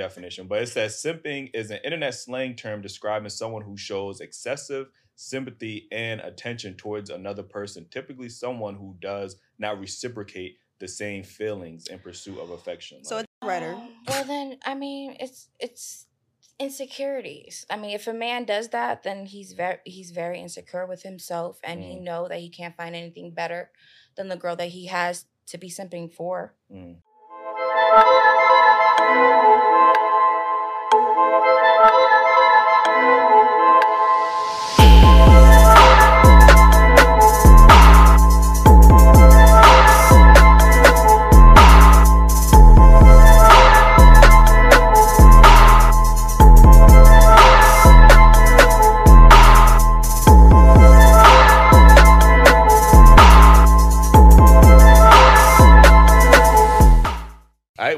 definition, but it says simping is an internet slang term describing someone who shows excessive sympathy and attention towards another person, typically someone who does not reciprocate the same feelings in pursuit of affection. So, well, then, I mean, it's insecurities. I mean, if a man does that, then he's very insecure with himself, and he know that he can't find anything better than the girl that he has to be simping for.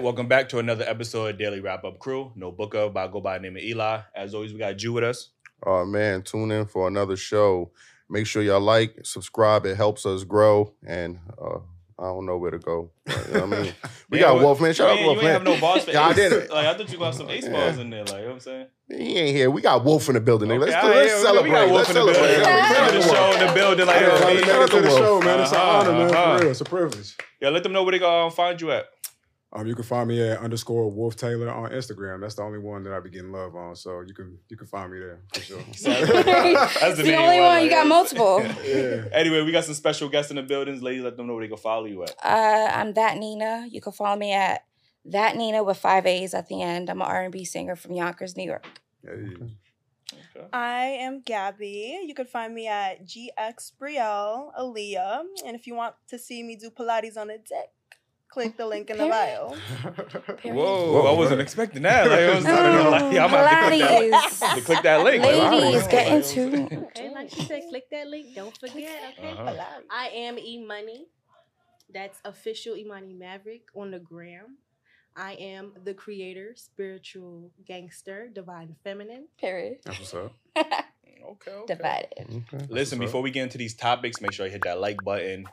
Welcome back to another episode of Daily Wrap Up Crew. No Booker, but I go by the name of Eli. As always, we got Jew with us. Oh, man. Tune in for another show. Make sure y'all like, subscribe. It helps us grow. And I don't know where to go. But, you know what I mean? We got Wolf, man. Shout out to Wolf, man. You ain't have no balls for I didn't. Like, I thought you got some ace balls in there. Like, you know what I'm saying? He ain't here. We got Wolf in the building, nigga. Okay, let's celebrate. We got Wolf in the building. Let's celebrate. Show in the building. Like, shout out to the show, man. It's an honor, man. For real. It's a privilege. Yeah, let them know where they go find you at. You can find me at _Wolf Taylor on Instagram. That's the only one that I be getting love on. So you can find me there for sure. That's the only one. You got multiple. Yeah. Anyway, we got some special guests in the buildings. Ladies, let them know where they can follow you at. I'm That Nina. You can follow me at That Nina with 5 A's at the end. I'm an R&B singer from Yonkers, New York. Hey. Okay. I am Gabby. You can find me at GX Brielle, Aaliyah. And if you want to see me do Pilates on a dick, click the link in the bio. Whoa, I wasn't expecting that. Like, I was like, yeah, I'm about to click that link. Ladies, get into okay, like she said, click that link. Don't forget, okay? I am E Money. That's official Imani Maverick on the gram. I am the creator, spiritual gangster, divine feminine. Period. That's what's up. Okay. Divided. Okay. Listen, before we get into these topics, make sure you hit that like button,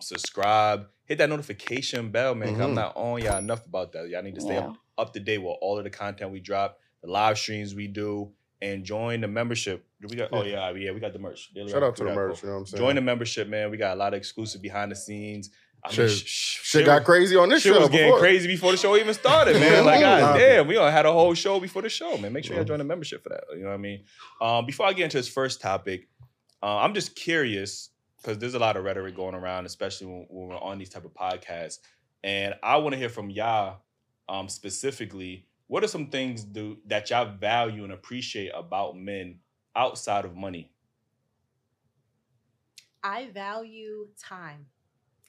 subscribe, hit that notification bell, man. I'm not on y'all enough about that. Y'all need to stay up to date with all of the content we drop, the live streams we do, and join the membership. We got we got the merch. Shout out to the merch. You know what I'm saying? Join the membership, man. We got a lot of exclusive behind the scenes. I mean, shit got crazy on this show. Shit was getting crazy before the show even started, man. Like, God damn, we all had a whole show before the show, man. Make sure y'all join the membership for that. You know what I mean? Before I get into this first topic, I'm just curious because there's a lot of rhetoric going around, especially when we're on these type of podcasts. And I want to hear from y'all specifically, what are some things that y'all value and appreciate about men outside of money? I value time.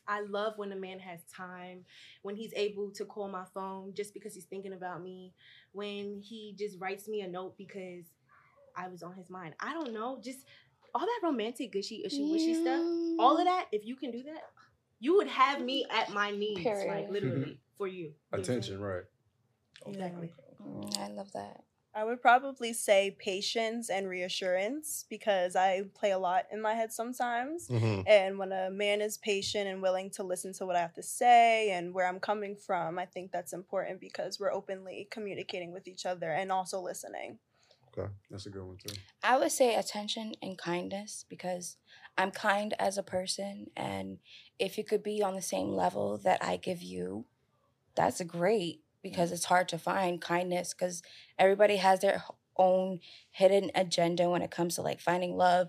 I love when a man has time, when he's able to call my phone just because he's thinking about me, when he just writes me a note because I was on his mind. I don't know. Just all that romantic, gushy, ishy, wishy stuff, all of that, if you can do that, you would have me at my knees, like literally, for you. Attention, right. Exactly. I love that. I would probably say patience and reassurance because I play a lot in my head sometimes. And when a man is patient and willing to listen to what I have to say and where I'm coming from, I think that's important because we're openly communicating with each other and also listening. Okay, that's a good one too. I would say attention and kindness because I'm kind as a person. And if you could be on the same level that I give you, that's great. Because it's hard to find kindness because everybody has their own hidden agenda when it comes to, like, finding love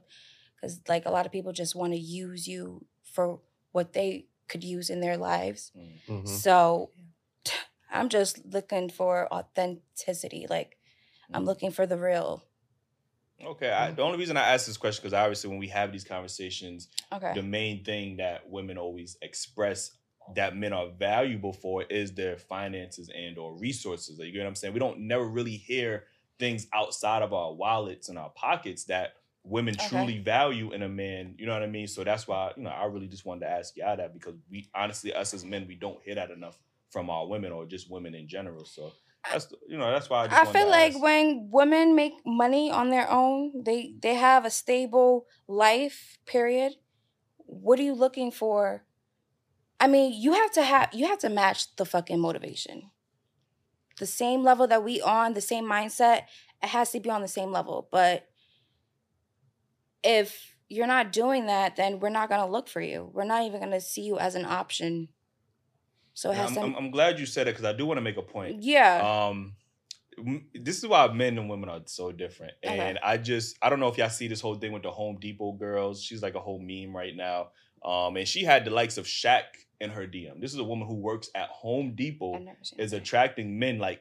because, like, a lot of people just want to use you for what they could use in their lives. So I'm just looking for authenticity. Like, I'm looking for the real. Okay. The only reason I asked this question because obviously when we have these conversations, the main thing that women always express that men are valuable for is their finances and or resources. You get what I'm saying? We don't never really hear things outside of our wallets and our pockets that women truly value in a man. You know what I mean? So that's why, you know, I really just wanted to ask y'all that because we honestly, us as men, we don't hear that enough from our women or just women in general. So that's, you know, that's why I feel like when women make money on their own, they have a stable life, period. What are you looking for? I mean, you have to match the fucking motivation. the same level that we on, the same mindset, it has to be on the same level. But if you're not doing that, then we're not going to look for you. We're not even going to see you as an option. So it has I'm glad you said it because I do want to make a point. Yeah. This is why men and women are so different. And I don't know if y'all see this whole thing with the Home Depot girls. She's like a whole meme right now. And she had the likes of Shaq in her DM. This is a woman who works at Home Depot, is attracting men like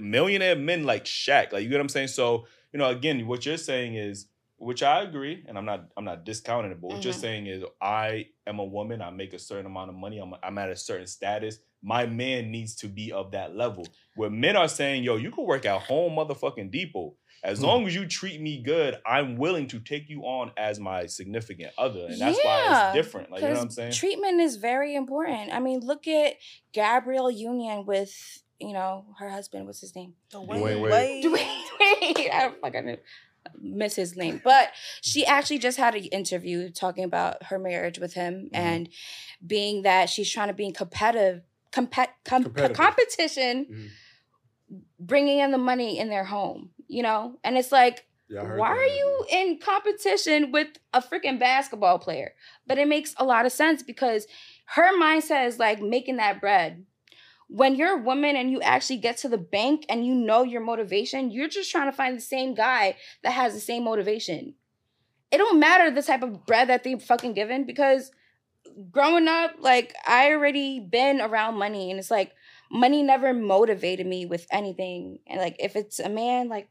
millionaire men like Shaq. Like, you get what I'm saying? So, you know, again, what you're saying is, which I agree, and I'm not discounting it, but what you're saying is, I am a woman, I make a certain amount of money, I'm at a certain status, my man needs to be of that level. Where men are saying, yo, you can work at Home motherfucking Depot. As long as you treat me good, I'm willing to take you on as my significant other. And that's why it's different. Like, you know what I'm saying? Treatment is very important. I mean, look at Gabrielle Union with, you know, her husband, what's his name? Dwayne Wade. Dwayne Wade. I don't fucking know. Miss his name, but she actually just had an interview talking about her marriage with him and being that she's trying to be in competitive competition, bringing in the money in their home, you know? And it's like, why are you in competition with a freaking basketball player? But it makes a lot of sense because her mindset is like making that bread. When you're a woman and you actually get to the bank and you know your motivation, you're just trying to find the same guy that has the same motivation. It don't matter the type of bread that they fucking given because growing up, like, I already been around money and it's like money never motivated me with anything. And like, if it's a man, like,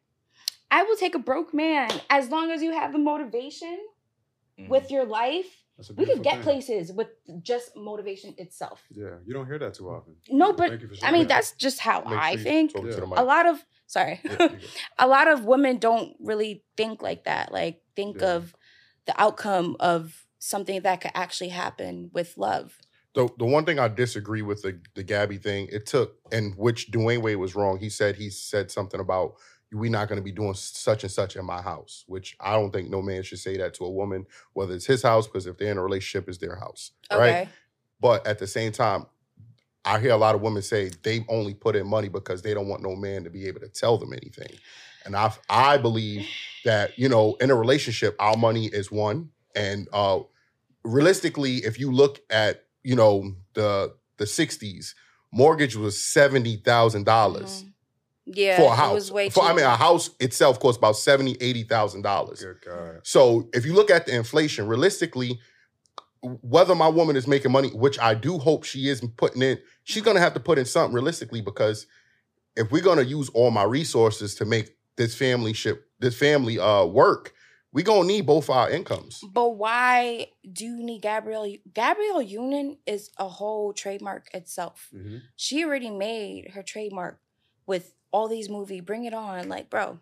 I will take a broke man as long as you have the motivation with your life. We can get places with just motivation itself. Yeah, you don't hear that too often. No, but I mean, that's just how I think. A lot of women don't really think like that. Like, think of the outcome of something that could actually happen with love. The one thing I disagree with the Gabby thing, it took, and which Dwayne Wade was wrong. He said something about, we're not going to be doing such and such in my house, which I don't think no man should say that to a woman, whether it's his house, because if they're in a relationship, it's their house, right? But at the same time, I hear a lot of women say they only put in money because they don't want no man to be able to tell them anything. And I believe that, you know, in a relationship, our money is one. And realistically, if you look at, you know, the 60s, mortgage was $70,000. Yeah, for a house. It was way too. I mean, a house itself costs about $70,000, $80,000. Good God. So if you look at the inflation, realistically, whether my woman is making money, which I do hope she is putting in, she's going to have to put in something realistically, because if we're going to use all my resources to make this family work, we're going to need both our incomes. But why do you need Gabrielle? Gabrielle Union is a whole trademark itself. She already made her trademark with all these movies, Bring It On. Like, bro,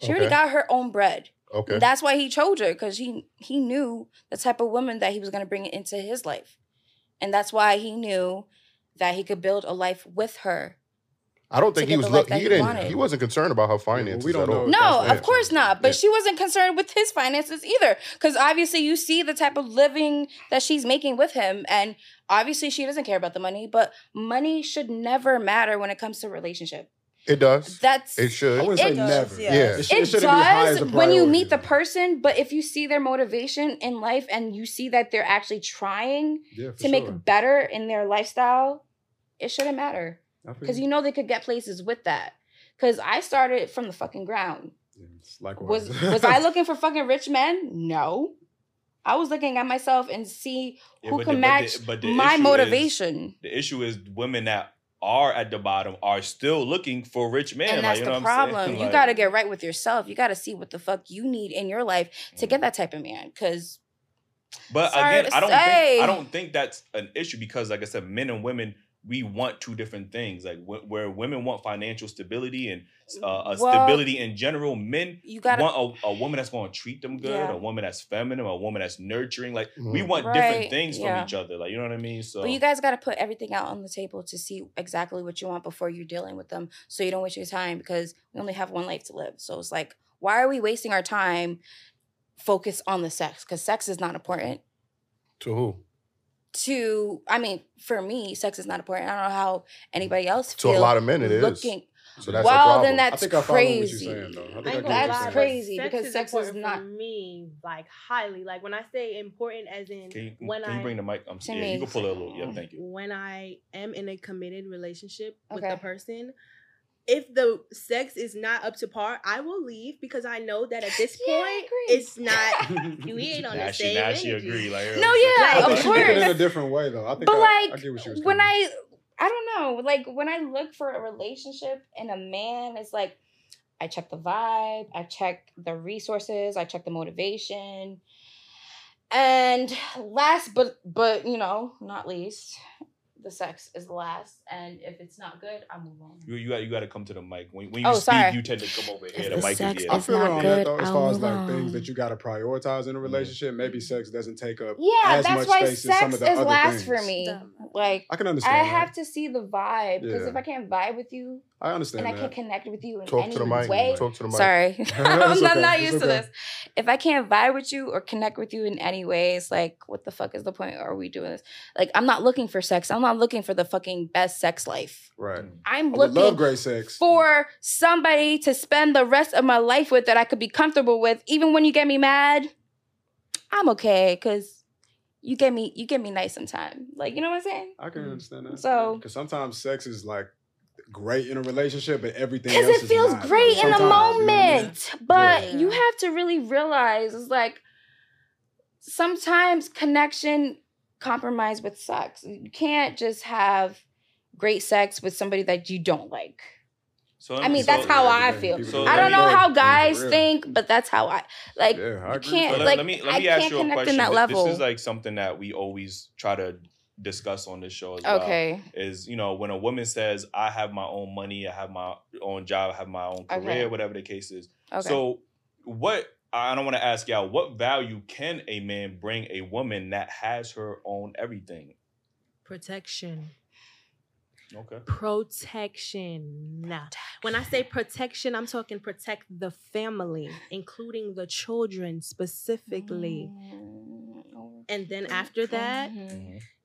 she already got her own bread. Okay. And that's why he chose her, because he knew the type of woman that he was going to bring into his life. And that's why he knew that he could build a life with her. I don't think he wasn't concerned about her finances. Well, we don't know. No, of course not. But she wasn't concerned with his finances either, because obviously you see the type of living that she's making with him, and obviously she doesn't care about the money. But money should never matter when it comes to relationship. It does. It should. I wouldn't say never. Yeah. It does when you meet the person, but if you see their motivation in life and you see that they're actually trying to make better in their lifestyle, it shouldn't matter. Because you know they could get places with that. Because I started from the fucking ground. Yes, likewise. Was I looking for fucking rich men? No. I was looking at myself and see who can match my motivation. The issue is women that are at the bottom are still looking for rich men. And that's the problem. You got to get right with yourself. You got to see what the fuck you need in your life to get that type of man. Because, but again, I don't think that's an issue, because, like I said, men and women, we want two different things. Like, where women want financial stability and stability in general, men want a woman that's going to treat them good, a woman that's feminine, a woman that's nurturing. Like, we want different things from each other. Like, you know what I mean? So, but you guys got to put everything out on the table to see exactly what you want before you're dealing with them, so you don't waste your time, because we only have one life to live. So it's like, why are we wasting our time focused on the sex? Because sex is not important. To who? to, I mean, for me, sex is not important. I don't know how anybody else feels. To a lot of men, it is. So that's well, then that's crazy. That's crazy because sex is not for me, like, highly. Like, when I say important, as in can you bring the mic? I'm scared. You can pull it a little. Yeah, thank you. When I am in a committed relationship with a person, if the sex is not up to par, I will leave because I know that at this point it's not. You ain't on the same. Now she agree. Like, no, yeah, of course. In a different way though. I think. But like, I get what she was when I. I don't know. Like, when I look for a relationship and a man, it's like, I check the vibe, I check the resources, I check the motivation. And last, but you know, not least, the sex is the last. And if it's not good, I move on. You got to come to the mic. When you speak, you tend to come over here. The mic is I feel on that, though, as far as, like, things that you got to prioritize in a relationship. Maybe sex doesn't take up as much space as some of the other things. Yeah, that's why sex is last for me. Like, I can understand. I have to see the vibe. Because if I can't vibe with you, I understand and that. I can't connect with you in any way. Talk to the mic. Sorry. I'm not used to this. If I can't vibe with you or connect with you in any way, it's like, what the fuck is the point? Are we doing this? Like, I'm not looking for sex. I'm not looking for the fucking best sex life. Right. I'm looking great sex. For somebody to spend the rest of my life with that I could be comfortable with. Even when you get me mad, I'm okay because... You get me nice sometime. Like, you know what I'm saying? I can understand that. So, because sometimes sex is like great in a relationship, but everything else is because it feels great in the moment. You know, but you have to really realize it's like sometimes connection compromise with sex. You can't just have great sex with somebody that you don't like. So I mean, that's how I feel. So I don't know how guys think, but that's how I like. Yeah, I can't so like. Let me ask you a question. This is like something that we always try to discuss on this show as well. Okay, is, you know, when a woman says, "I have my own money, I have my own job, I have my own career," whatever the case is. Okay. So what? I don't want to ask y'all, what value can a man bring a woman that has her own everything? Protection. Okay. Protection. When I say protection, I'm talking protect the family, including the children specifically. And then after that,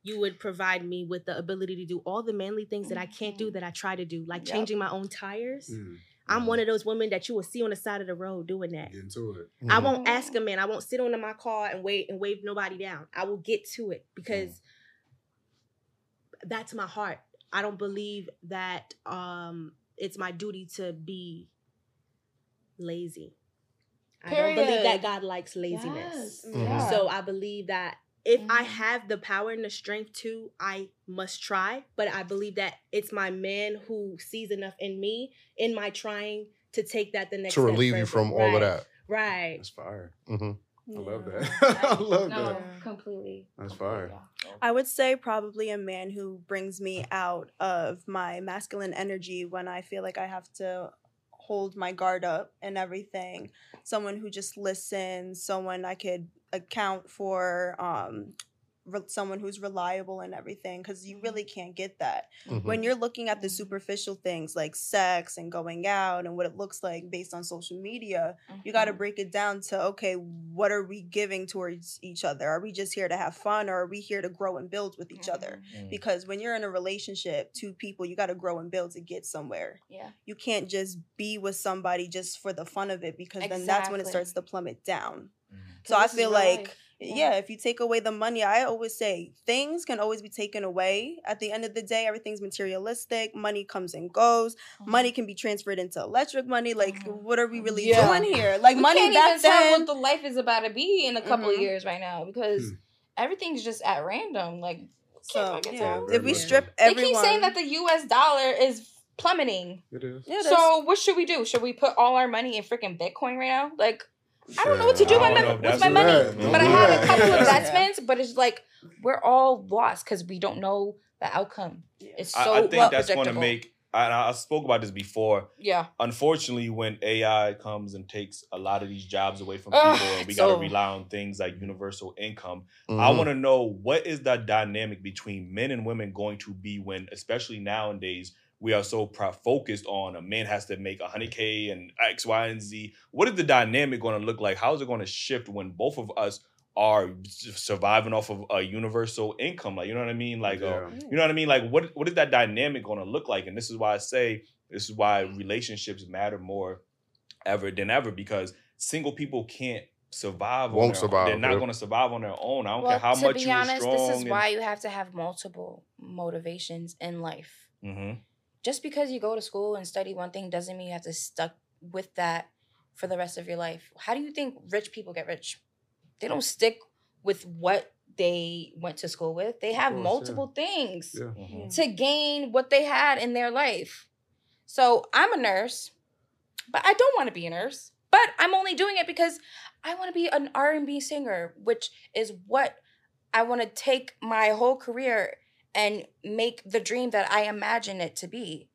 you would provide me with the ability to do all the manly things that I can't do that I try to do, like changing my own tires. I'm one of those women that you will see on the side of the road doing that. Get to it. I won't ask a man. I won't sit on my car and wait and wave nobody down. I will get to it because that's my heart. I don't believe that it's my duty to be lazy. Period. I don't believe that God likes laziness. Yes. Yeah. So I believe that if I have the power and the strength to, I must try. But I believe that it's my man who sees enough in me, in my trying, to take that the next step. To relieve you from all of that. Right. That's fire. Mm-hmm. I love that. I love that. Completely. That's fire. I would say probably a man who brings me out of my masculine energy when I feel like I have to hold my guard up and everything. Someone who just listens. Someone I could account for. Someone who's reliable and everything, because you really can't get that when you're looking at the superficial things like sex and going out and what it looks like based on social media. You got to break it down to, okay, what are we giving towards each other? Are we just here to have fun, or are we here to grow and build with each other? Because when you're in a relationship, two people, you got to grow and build to get somewhere. You can't just be with somebody just for the fun of it, because then that's when it starts to plummet down. So I feel like if you take away the money, I always say things can always be taken away. At the end of the day, everything's materialistic. Money comes and goes. Money can be transferred into electric money. Like, what are we really doing here? Like, we money back then. Can't even tell what the life is about to be in a couple of years right now, because everything's just at random. Like, so if we strip everyone, they keep saying that the U.S. dollar is plummeting. It is. So what should we do? Should we put all our money in freaking Bitcoin right now? Like, I don't know what to do with my money. But I have a couple of investments, but it's like we're all lost because we don't know the outcome. It's so I think that's going to make, and I spoke about this before. Yeah. Unfortunately, when AI comes and takes a lot of these jobs away from people, and we got to rely on things like universal income, I want to know, what is that dynamic between men and women going to be when, especially nowadays, we are so focused on a man has to make 100K and X, Y, and Z. What is the dynamic going to look like? How is it going to shift when both of us are surviving off of a universal income. Like, you know what I mean? Like, you know what I mean? Like, what is that dynamic going to look like? And this is why I say, this is why relationships matter more ever than ever, because single people can't survive. They're not going to survive on their own. I don't care how much you're strong. To be honest, this is why you have to have multiple motivations in life. Mm-hmm. Just because you go to school and study one thing doesn't mean you have to stuck with that for the rest of your life. How do you think rich people get rich? They don't stick with what they went to school with. They have multiple things to gain what they had in their life. So I'm a nurse, but I don't want to be a nurse. But I'm only doing it because I want to be an R&B singer, which is what I want to take my whole career and make the dream that I imagine it to be.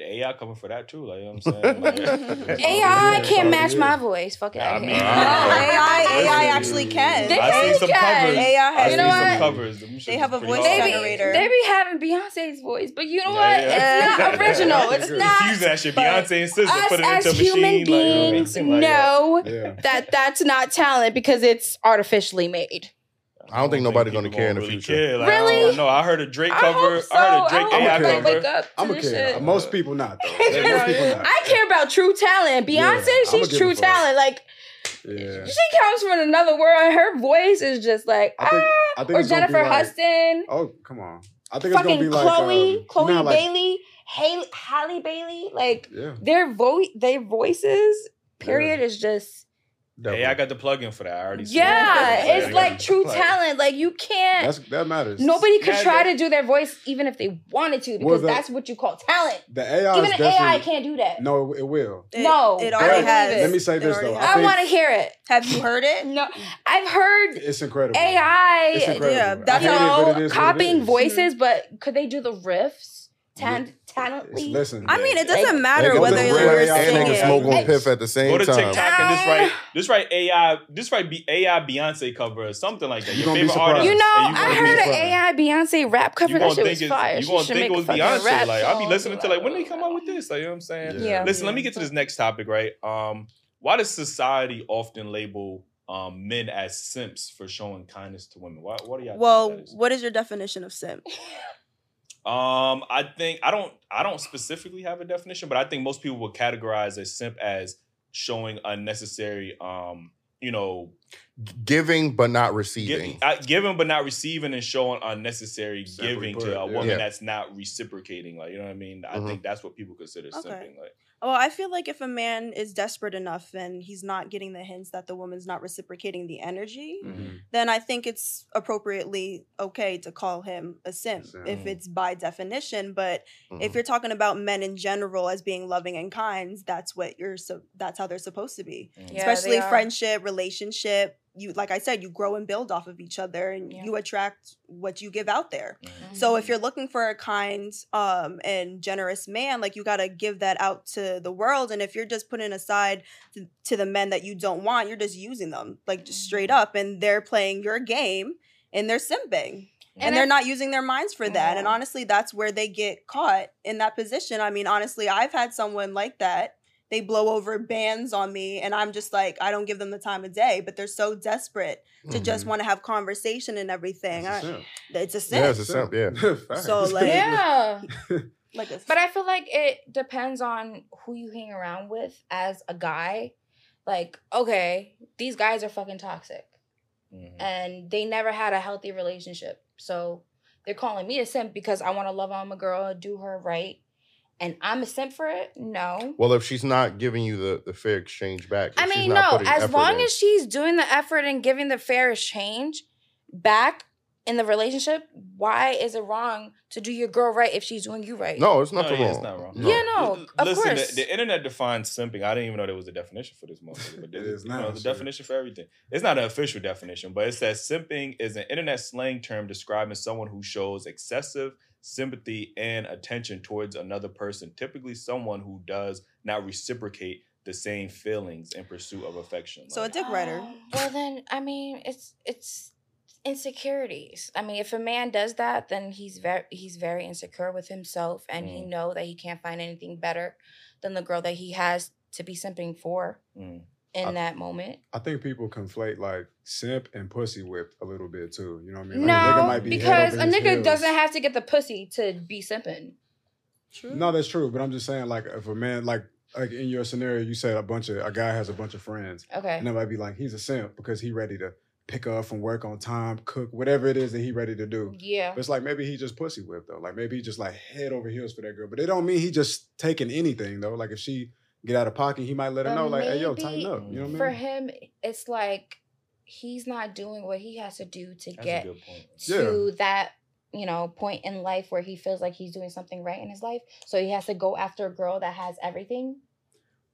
AI coming for that too, like, you know what I'm saying? Like, AI can't match my voice. Fuck it. I mean, AI actually can. They really see some covers. AI has, you know what? They have a voice generator. They be having Beyonce's voice, but you know what? Yeah. It's not original. It's not. Using that shit, Beyonce and SZA put it into a machine. Human beings know that's not talent because it's artificially made. I don't think nobody's gonna care in the future. Like, really? No, I heard a Drake cover. So. I heard a Drake AI cover. I'm gonna care. Most people not, though. I care about true talent. Beyonce, she's true talent. Like, she comes from another world. And her voice is just like, I think or Jennifer Hudson. Oh, come on. I think it's gonna be like Chloe Bailey, Halle Bailey. Like, their voices, period, is just... Hey, I got the plug-in for that. I already said it. It's like true talent. Like, you can't... That matters. Nobody could try to do their voice even if they wanted to, because that's what you call talent. The AI even an AI can't do that. No, it will. It already has. Let me say this, though. I want to hear it. Have you heard it? No. I've heard... It's incredible. AI... It's incredible. Yeah, that's copying voices, but could they do the riffs? Listen, I mean, it doesn't matter whether you're singing. And they can smoke on Piff at the same time. Go to TikTok and AI Beyonce cover or something like that. Your favorite artist. You know, I heard an AI Beyonce rap cover. That shit was fire. You're going to think it was Beyonce. Like, I'll be listening to, like, when they come out with this? Like, you know what I'm saying? Yeah. Listen, let me get to this next topic, right? Why does society often label men as simps for showing kindness to women? What do y'all think? Well, what is your definition of simp? I think I don't specifically have a definition, but I think most people would categorize a simp as showing unnecessary, you know, giving but not receiving, giving but not receiving, and showing unnecessary giving to a woman that's not reciprocating. Like, you know what I mean? I think that's what people consider simping. Like, well, I feel like if a man is desperate enough and he's not getting the hints that the woman's not reciprocating the energy, then I think it's appropriately okay to call him a simp if it's by definition. But if you're talking about men in general as being loving and kind, that's what that's how they're supposed to be. Yeah, especially friendship, relationship. You, like I said, you grow and build off of each other, and you attract what you give out there. So if you're looking for a kind and generous man, like, you got to give that out to the world. And if you're just putting aside to the men that you don't want, you're just using them, like, just straight up, and they're playing your game and they're simping. And they're not using their minds for that. And honestly, that's where they get caught in that position. I mean, honestly, I've had someone like that. They blow over bands on me, and I'm just like, I don't give them the time of day, but they're so desperate to just want to have conversation and everything. It's a simp. Yeah, it's a simp, yeah. So, like... Yeah. Like but I feel like it depends on who you hang around with as a guy. Like, okay, these guys are fucking toxic, and they never had a healthy relationship. So they're calling me a simp because I want to love on my girl, do her right. And I'm a simp for it? No. Well, if she's not giving you the fair exchange back. I mean, no. As long as she's doing the effort and giving the fair exchange back in the relationship, why is it wrong to do your girl right if she's doing you right? No, it's nothing wrong. It's not wrong. No. Yeah, no, of course. The internet defines simping. I didn't even know there was a definition for this motherfucker. But there's a definition for everything. It's not an official definition, but it says simping is an internet slang term describing someone who shows excessive sympathy and attention towards another person, typically someone who does not reciprocate the same feelings in pursuit of affection. So, like, a dick writer. Well, then, I mean, it's insecurities. I mean, if a man does that, then he's very insecure with himself, and he know that he can't find anything better than the girl that he has to be simping for in that moment. I think people conflate like simp and pussy whipped a little bit too. You know what I mean? No, like, a nigga might be because a nigga doesn't have to get the pussy to be simping. True. No, that's true. But I'm just saying, like, if a man, like in your scenario, you said a guy has a bunch of friends. Okay. And I might be like, he's a simp because he ready to pick up from work on time, cook, whatever it is that he ready to do. Yeah. But it's like, maybe he just pussy whipped though. Like, maybe he just like head over heels for that girl. But it don't mean he just taking anything though. Like, if she get out of pocket, he might let her know, like, hey, yo, tighten up. You know what I mean? For him, it's like he's not doing what he has to do to get to that, you know, point in life where he feels like he's doing something right in his life. So he has to go after a girl that has everything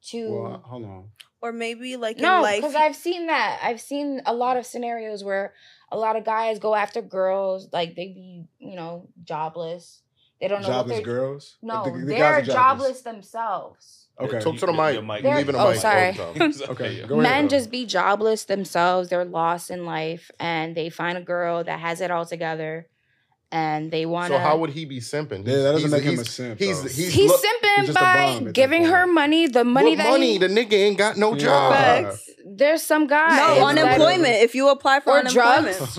to... Well, hold on. Or maybe like in life... No, because I've seen that. I've seen a lot of scenarios where a lot of guys go after girls, like they be, you know, jobless. They don't know what they're... Jobless girls? No, they're jobless themselves. Okay. Talk to the mic. Leaving the mic. Oh, sorry. Okay. Go ahead. Men just be jobless themselves. They're lost in life, and they find a girl that has it all together, and they want. So how would he be simping? Yeah, that doesn't make him a simp. He's simping by giving her money, the money what that money he, the nigga ain't got no job. Facts. There's some guys. No unemployment. If you apply for unemployment. Drugs.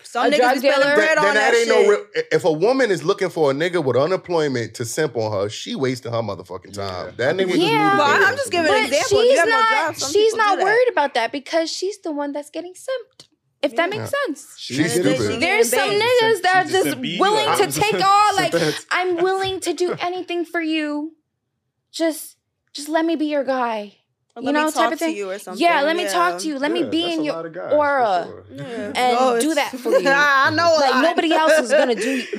Some niggas be spilling bread on that shit. No real, if a woman is looking for a nigga with unemployment to simp on her, she wasting her motherfucking time. Yeah. That nigga just I'm just giving an example. She's not worried about that because she's the one that's getting simped. If that makes sense. She's stupid. There's some niggas that are just willing to take all, like, I'm willing to do anything for you. Just let me be your guy. You know, type of thing. You or something. Yeah, let me talk to you. Let me be in your aura and do that for you. I know. Like nobody else is gonna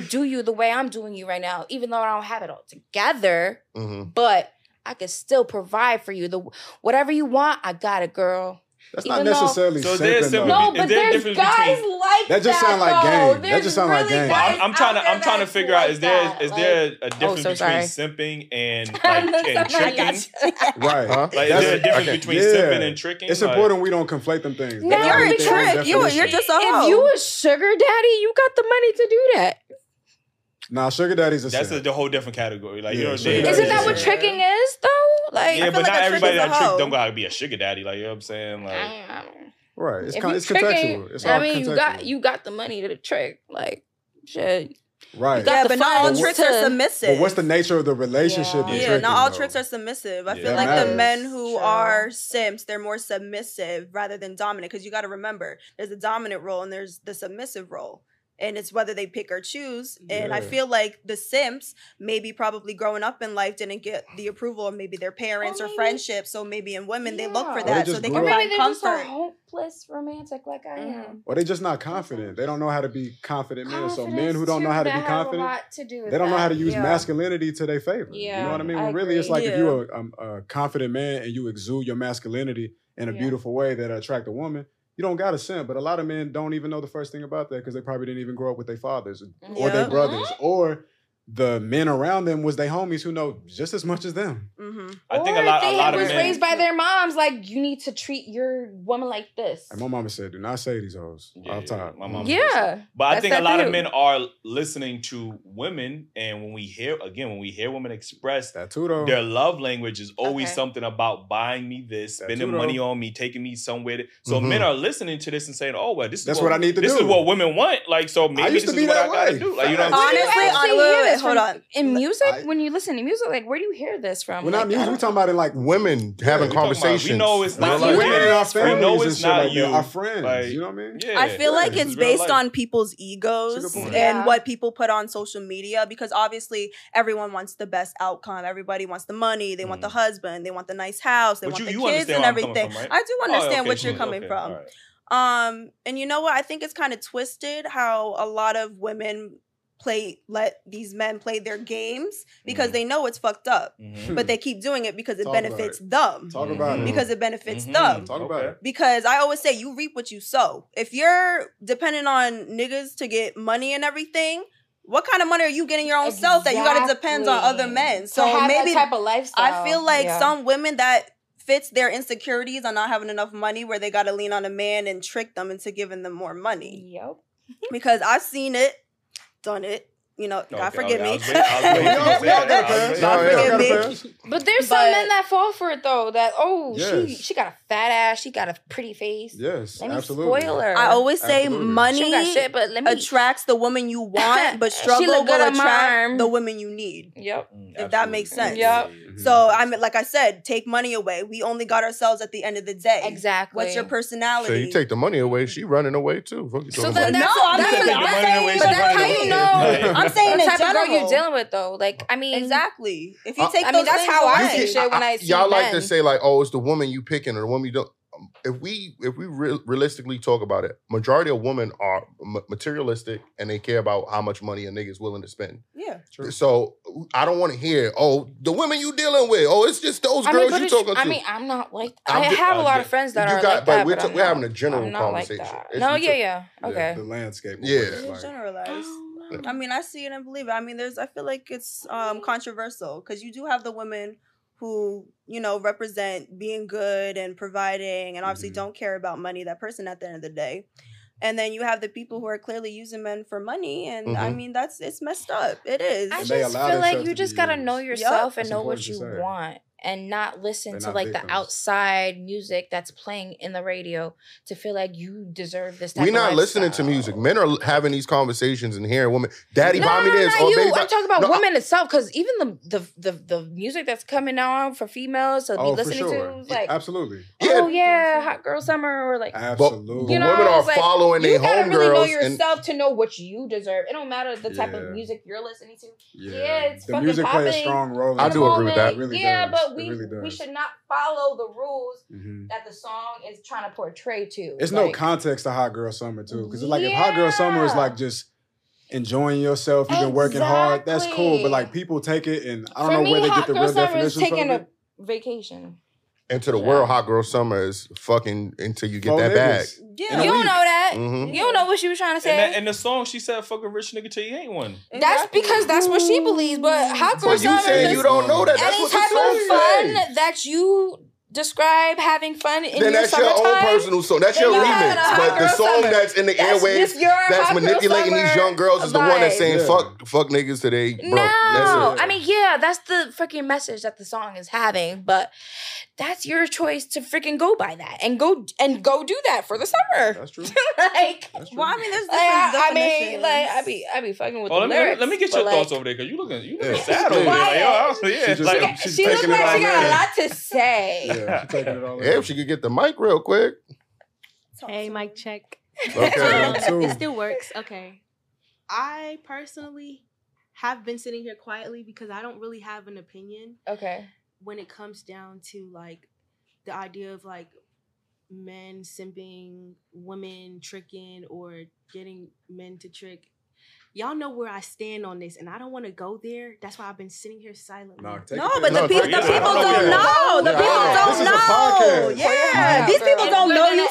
do you the way I'm doing you right now, even though I don't have it all together. Mm-hmm. But I can still provide for you whatever you want. I got it, girl. That's even not necessarily simping. No, but there's guys like that. Just sound like game. That just sound like game. Well, I'm trying to figure out is there a difference between simping and tricking? Right. Huh? Like, is there a difference between simping and tricking? It's important we don't conflate them things. No, you're a trick. You're just a hoe. If you a sugar daddy, you got the money to do that. Nah, sugar daddy's a that's the whole different category. Like, you know what I'm saying? Isn't that what tricking is, though? Like, yeah, but like not everybody that trick don't gotta be a sugar daddy. Like, you know what I'm saying? Like, right? It's contextual. It's all contextual. You got the money to the trick. Like, shit. Right. Yeah, but not all tricks are submissive. But what's the nature of the relationship? Yeah, not all tricks are submissive. I feel like the men who are simps, they're more submissive rather than dominant. Because you got to remember, there's the dominant role and there's the submissive role. And it's whether they pick or choose. And I feel like the simps probably growing up in life didn't get the approval of maybe their parents or friendships. So maybe in women, they look for that so they can find comfort. Or maybe they're just hopeless romantic like I am. Or they're just not confident. They don't know how to be confident men. So men who don't know how to be confident, they don't know how to use masculinity to their favor. Yeah. You know what I mean? When really, it's like if you're a confident man and you exude your masculinity in a beautiful way that attract a woman, you don't got a simp, but a lot of men don't even know the first thing about that because they probably didn't even grow up with their fathers or their brothers or the men around them was their homies who know just as much as them. Mm-hmm. I think a lot of men was raised by their moms like you need to treat your woman like this. And my mama said, do not say these hoes off top. My mama said. But I think a lot of men are listening to women, and when we hear women express that too, their love language is always something about buying me this, spending money on me, taking me somewhere. So men are listening to this and saying, oh well, this is what women want. Like so maybe this is what I gotta do. Like you know what I'm saying? Honestly, in music, when you listen to music, like where do you hear this from? We're not music. We're talking about it like women having conversations. We know it's not like women in our families. We know it's not you. Our friends. Like, you know what I mean? Yeah, I feel like it's based on people's egos and what people put on social media because obviously everyone wants the best outcome. Everybody wants the money. They want the husband. They want the nice house. They want the kids and everything. From, right? I do understand what you're coming from. Right. And you know what? I think it's kind of twisted how a lot of women let these men play their games because they know it's fucked up. Mm-hmm. But they keep doing it because it benefits them. Talk about it. Because it benefits them. Talk about it. Because I always say you reap what you sow. If you're dependent on niggas to get money and everything, what kind of money are you getting your own self that you got to depend on other men? So to have maybe that type of lifestyle. I feel like some women that fits their insecurities on not having enough money where they got to lean on a man and trick them into giving them more money. Yep. Because I've seen it. Done it. You know, okay, God forgive me. But there's some men that fall for it though. That she got a fat ass. She got a pretty face. Yes, absolutely. Spoiler. I always say money attracts the woman you want, but struggle will attract the women you need. Yep. If that makes sense. Yep. So I mean, like I said, take money away. We only got ourselves at the end of the day. Exactly. What's your personality? So you take the money away, she running away too. So then no, that's how you know. I'm saying the type of girl you're dealing with, though. Like, I mean, exactly. If you take, I mean, that's how I see shit when I see y'all like to say, like, oh, it's the woman you picking or the woman you don't. If we realistically talk about it, majority of women are materialistic and they care about how much money a nigga is willing to spend. Yeah, true. So I don't want to hear, oh, the women you dealing with. Oh, it's just those girls you talking to. I mean, I'm not like that. I have a lot of friends that are like that. But we're having a general conversation. No, yeah, okay. The landscape. Yeah, generalized. I mean, I see it and believe it. I mean, I feel like it's controversial because you do have the women who, you know, represent being good and providing and obviously don't care about money, that person at the end of the day. And then you have the people who are clearly using men for money. And I mean, it's messed up. It is. I just feel like you just got to know yourself and know what you want and not listen to like the outside music that's playing in the radio to feel like you deserve this type of lifestyle. We're not listening to music. Men are having these conversations and hearing women, daddy, mommy, this. I'm talking about women itself, because even the music that's coming on for females to be listening to, like, absolutely. Oh yeah, Hot Girl Summer, or like, absolutely. You know, women are following their homegirls. You gotta really know yourself to know what you deserve. It don't matter the type of music you're listening to. Yeah, it's fucking popping. The music plays a strong role. I do agree with that. Really, but we should not follow the rules that the song is trying to portray to. It's like, no context to Hot Girl Summer too. Because it's like, if Hot Girl Summer is like just enjoying yourself, you've been working hard, that's cool. But like, people take it and I don't know where they get the real definition from. Taking a vacation. And to the world, Hot Girl Summer is fucking until you get that bag. Yeah. You don't know that. You don't know what she was trying to say. And the song, she said, fuck a rich nigga till you ain't one. That's because that's what she believes. But Hot Girl Summer is you don't know that. That's any type of fun that you describe having fun in your summertime. Then that's your own personal song. That's your remix. But the song that's in the airwaves that's manipulating these young girls is the one that's saying fuck niggas today. No. I mean, yeah, that's the freaking message that the song is having. But that's your choice to freaking go by that and go do that for the summer. That's true. Well, I mean, there's different definitions. I be fucking with the lyrics. Let me get your thoughts over there, because you looking sad over there. She looks like she got a lot to say. Yeah, she's taking it all. If she could get the mic real quick. Hey, mic check. Okay, it still works. Okay, I personally have been sitting here quietly because I don't really have an opinion. Okay. When it comes down to like the idea of like men simping, women tricking, or getting men to trick, y'all know where I stand on this, and I don't want to go there. That's why I've been sitting here silently. No, but the people don't know. The people don't know. Yeah, these people don't know you.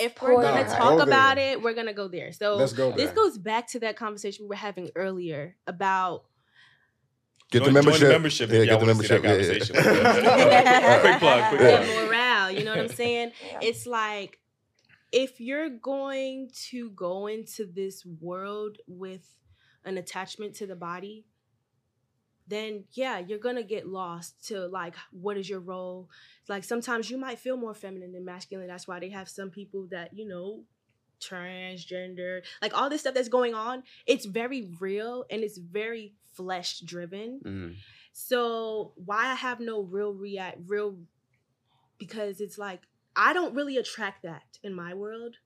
If we're gonna talk about it, we're gonna go there. So this goes back to that conversation we were having earlier about. Get the membership. Yeah, get the membership. Yeah. Quick plug. Yeah, morale. You know what I'm saying? Yeah. It's like, if you're going to go into this world with an attachment to the body, then yeah, you're going to get lost to like, what is your role? Like, sometimes you might feel more feminine than masculine. That's why they have some people that, you know, transgender, like all this stuff that's going on. It's very real and it's very flesh driven. So why I have no real because it's like, I don't really attract that in my world,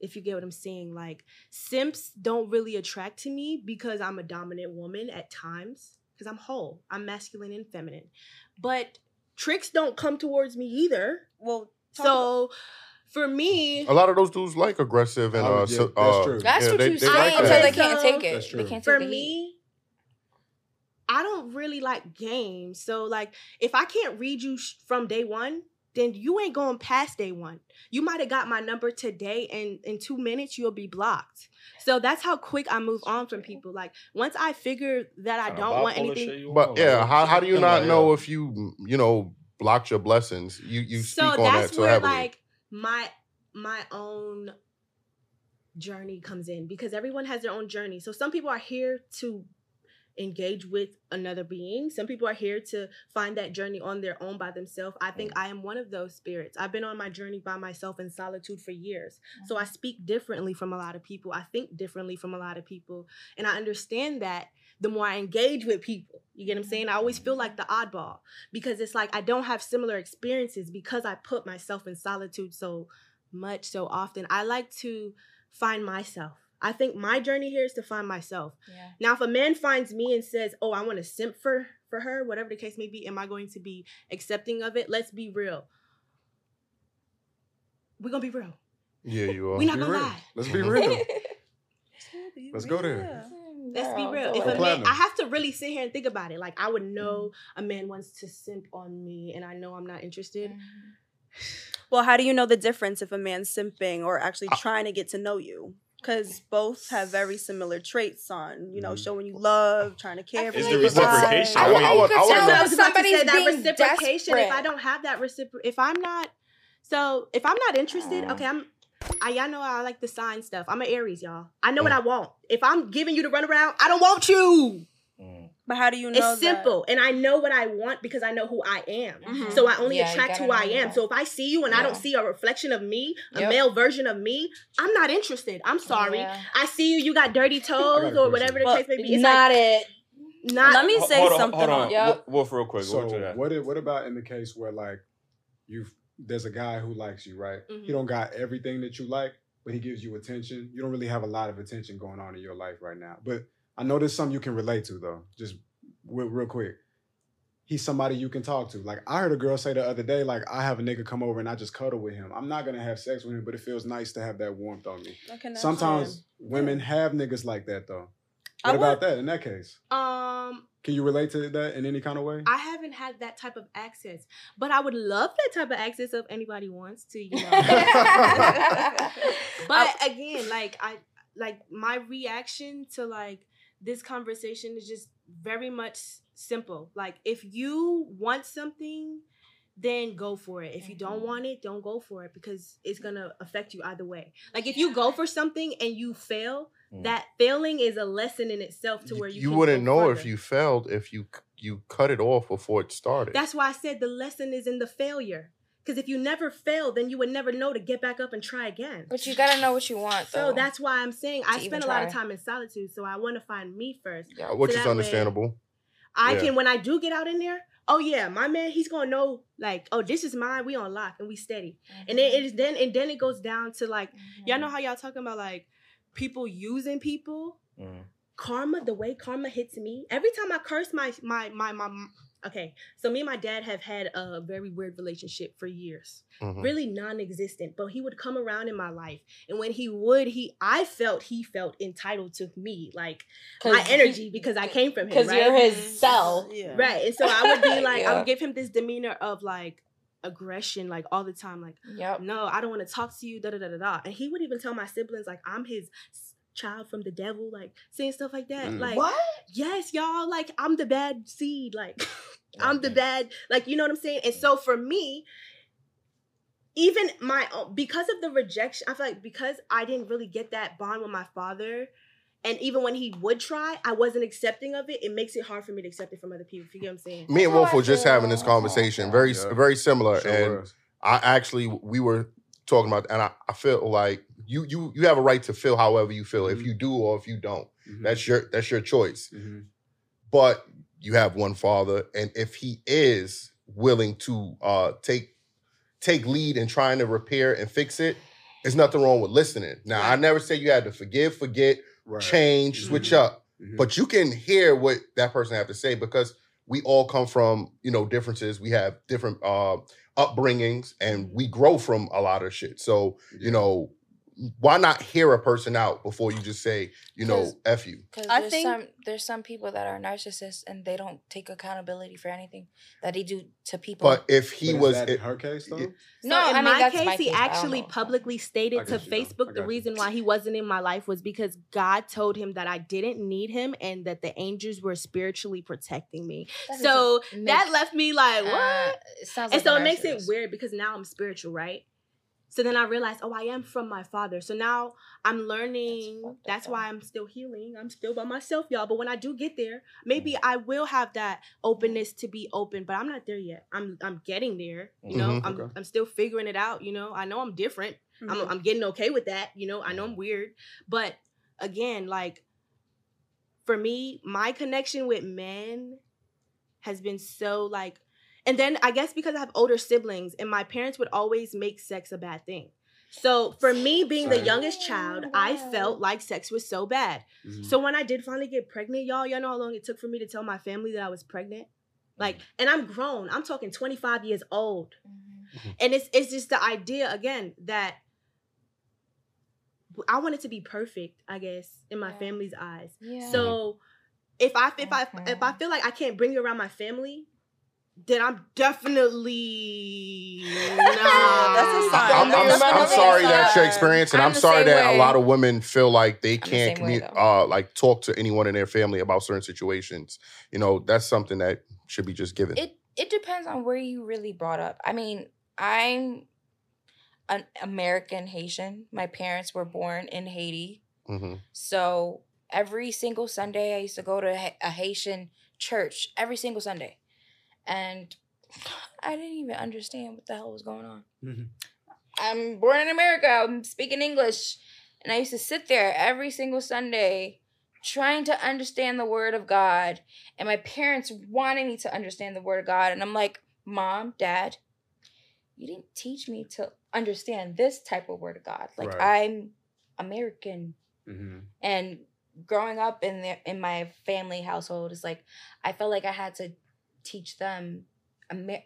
if you get what I'm saying. Like, simps don't really attract to me because I'm a dominant woman at times, because I'm whole. I'm masculine and feminine. But tricks don't come towards me either. Well, so for me, a lot of those dudes like aggressive and that's true. That's what you say until they can't take it. They can't take it. For me, I don't really like games. So like, if I can't read you from day one, then you ain't going past day one. You might have got my number today, and in 2 minutes, you'll be blocked. So that's how quick I move on from people. Like, once I figure that I don't want anything. But yeah, how do you not know if you know, blocked your blessings? You speak on that so heavily. So that's where like my own journey comes in, because everyone has their own journey. So some people are here to engage with another being. Some people are here to find that journey on their own by themselves. I think I am one of those spirits. I've been on my journey by myself in solitude for years. So I speak differently from a lot of people. I think differently from a lot of people. And I understand that the more I engage with people, you get what I'm saying? I always feel like the oddball, because it's like I don't have similar experiences because I put myself in solitude so much, so often. I like to find myself. I think my journey here is to find myself. Yeah. Now, if a man finds me and says, oh, I want to simp for her, whatever the case may be, am I going to be accepting of it? Let's be real. We're going to be real. Yeah, you are. We're not going to lie. Let's be real. Let's go there. Let's be real. If a man, I have to really sit here and think about it. Like, I would know a man wants to simp on me and I know I'm not interested. Well, how do you know the difference if a man's simping or actually trying to get to know you? Because both have very similar traits on, you know, showing you love, trying to care for you. It's the reciprocation. I was about to say that reciprocation. If I don't have that reciprocation, if I'm not interested, okay, y'all know I like the sign stuff. I'm an Aries, y'all. I know what I want. If I'm giving you the runaround, I don't want you. But how do you know that? It's simple. And I know what I want because I know who I am. Mm-hmm. So I only attract who I am. That. So if I see you and I don't see a reflection of me, a male version of me, I'm not interested. I'm sorry. Yeah. I see you, you got dirty toes or whatever the case may be. It's not like, it. Not. Let me say something. Hold on. Yep. Wolf, real quick. So what about in the case where, like, there's a guy who likes you, right? Mm-hmm. He don't got everything that you like, but he gives you attention. You don't really have a lot of attention going on in your life right now. But I know there's something you can relate to, though. Just real quick. He's somebody you can talk to. Like, I heard a girl say the other day, like, I have a nigga come over and I just cuddle with him. I'm not going to have sex with him, but it feels nice to have that warmth on me. Sometimes women have niggas like that, though. What about that in that case? Can you relate to that in any kind of way? I haven't had that type of access, but I would love that type of access if anybody wants to, you know. But again, like, my reaction to, like, this conversation is just very much simple. Like, if you want something, then go for it. If you don't want it, don't go for it, because it's going to affect you either way. Like, if you go for something and you fail, that failing is a lesson in itself to where you wouldn't know further. If you failed, if you cut it off before it started. That's why I said the lesson is in the failure. Because if you never fail, then you would never know to get back up and try again. But you got to know what you want, though. So that's why I'm saying I spend a lot of time in solitude, so I want to find me first. Yeah, which is understandable. I can, when I do get out in there, oh, yeah, my man, he's going to know, like, oh, this is mine. We on lock and we steady. Mm-hmm. And then it goes down to, like, y'all know how y'all talking about, like, people using people? Mm. Karma, the way karma hits me. Every time I curse my okay, so me and my dad have had a very weird relationship for years. Mm-hmm. Really non-existent, but he would come around in my life. And when he would, I felt he felt entitled to me, like my energy, because I came from him, right? Because you're his self. Yeah. Right, and so I would be like, I would give him this demeanor of, like, aggression, like, all the time, like, no, I don't want to talk to you, da-da-da-da-da. And he would even tell my siblings, like, I'm his child from the devil, like, saying stuff like that. Like, what? Yes, y'all, like, I'm the bad seed, like, I'm the bad, like, you know what I'm saying? And so for me, even my own, because of the rejection, I feel like because I didn't really get that bond with my father, and even when he would try, I wasn't accepting of it. It makes it hard for me to accept it from other people. You get what I'm saying? Me and Wolf were just having this conversation, very similar. Sure. And we were talking about, and I feel like you have a right to feel however you feel, if you do or if you don't. Mm-hmm. That's your choice. Mm-hmm. But you have one father, and if he is willing to take lead in trying to repair and fix it, there's nothing wrong with listening. Now, I never said you had to forgive, forget. Right. Change, switch up. Mm-hmm. But you can hear what that person have to say, because we all come from, you know, differences. We have different upbringings, and we grow from a lot of shit. So, you know, why not hear a person out before you just say, you know, F you? Because there's some people that are narcissists and they don't take accountability for anything that they do to people. But if was that in her case, though? In my case, he actually publicly stated to Facebook the reason why he wasn't in my life was because God told him that I didn't need him and that the angels were spiritually protecting me. So that left me like, what? And so it makes it weird because now I'm spiritual, right? So then I realized, oh, I am from my father. So now I'm learning. That's why I'm still healing. I'm still by myself, y'all. But when I do get there, maybe I will have that openness to be open. But I'm not there yet. I'm getting there. You know, I'm still figuring it out. You know I'm different. I'm getting okay with that. You know, I know I'm weird. But again, like for me, my connection with men has been so like. And then I guess because I have older siblings and my parents would always make sex a bad thing. So for me being the youngest child, I felt like sex was so bad. So when I did finally get pregnant, y'all know how long it took for me to tell my family that I was pregnant? Like, and I'm grown. I'm talking 25 years old. And it's just the idea, again, that I wanted to be perfect, I guess, in my family's eyes. So if I feel like I can't bring you around my family, then I'm definitely no. I'm sorry that's your experience, and I'm sorry that a lot of women feel like they can't talk to anyone in their family about certain situations. You know, that's something that should be just given. It depends on where you really brought up. I mean, I'm an American Haitian. My parents were born in Haiti, so every single Sunday I used to go to a Haitian church every single Sunday. And I didn't even understand what the hell was going on. I'm born in America. I'm speaking English. And I used to sit there every single Sunday trying to understand the word of God. And my parents wanted me to understand the word of God. And I'm like, Mom, Dad, you didn't teach me to understand this type of word of God. Like, I'm American. And growing up in my family household, it's like I felt like I had to teach them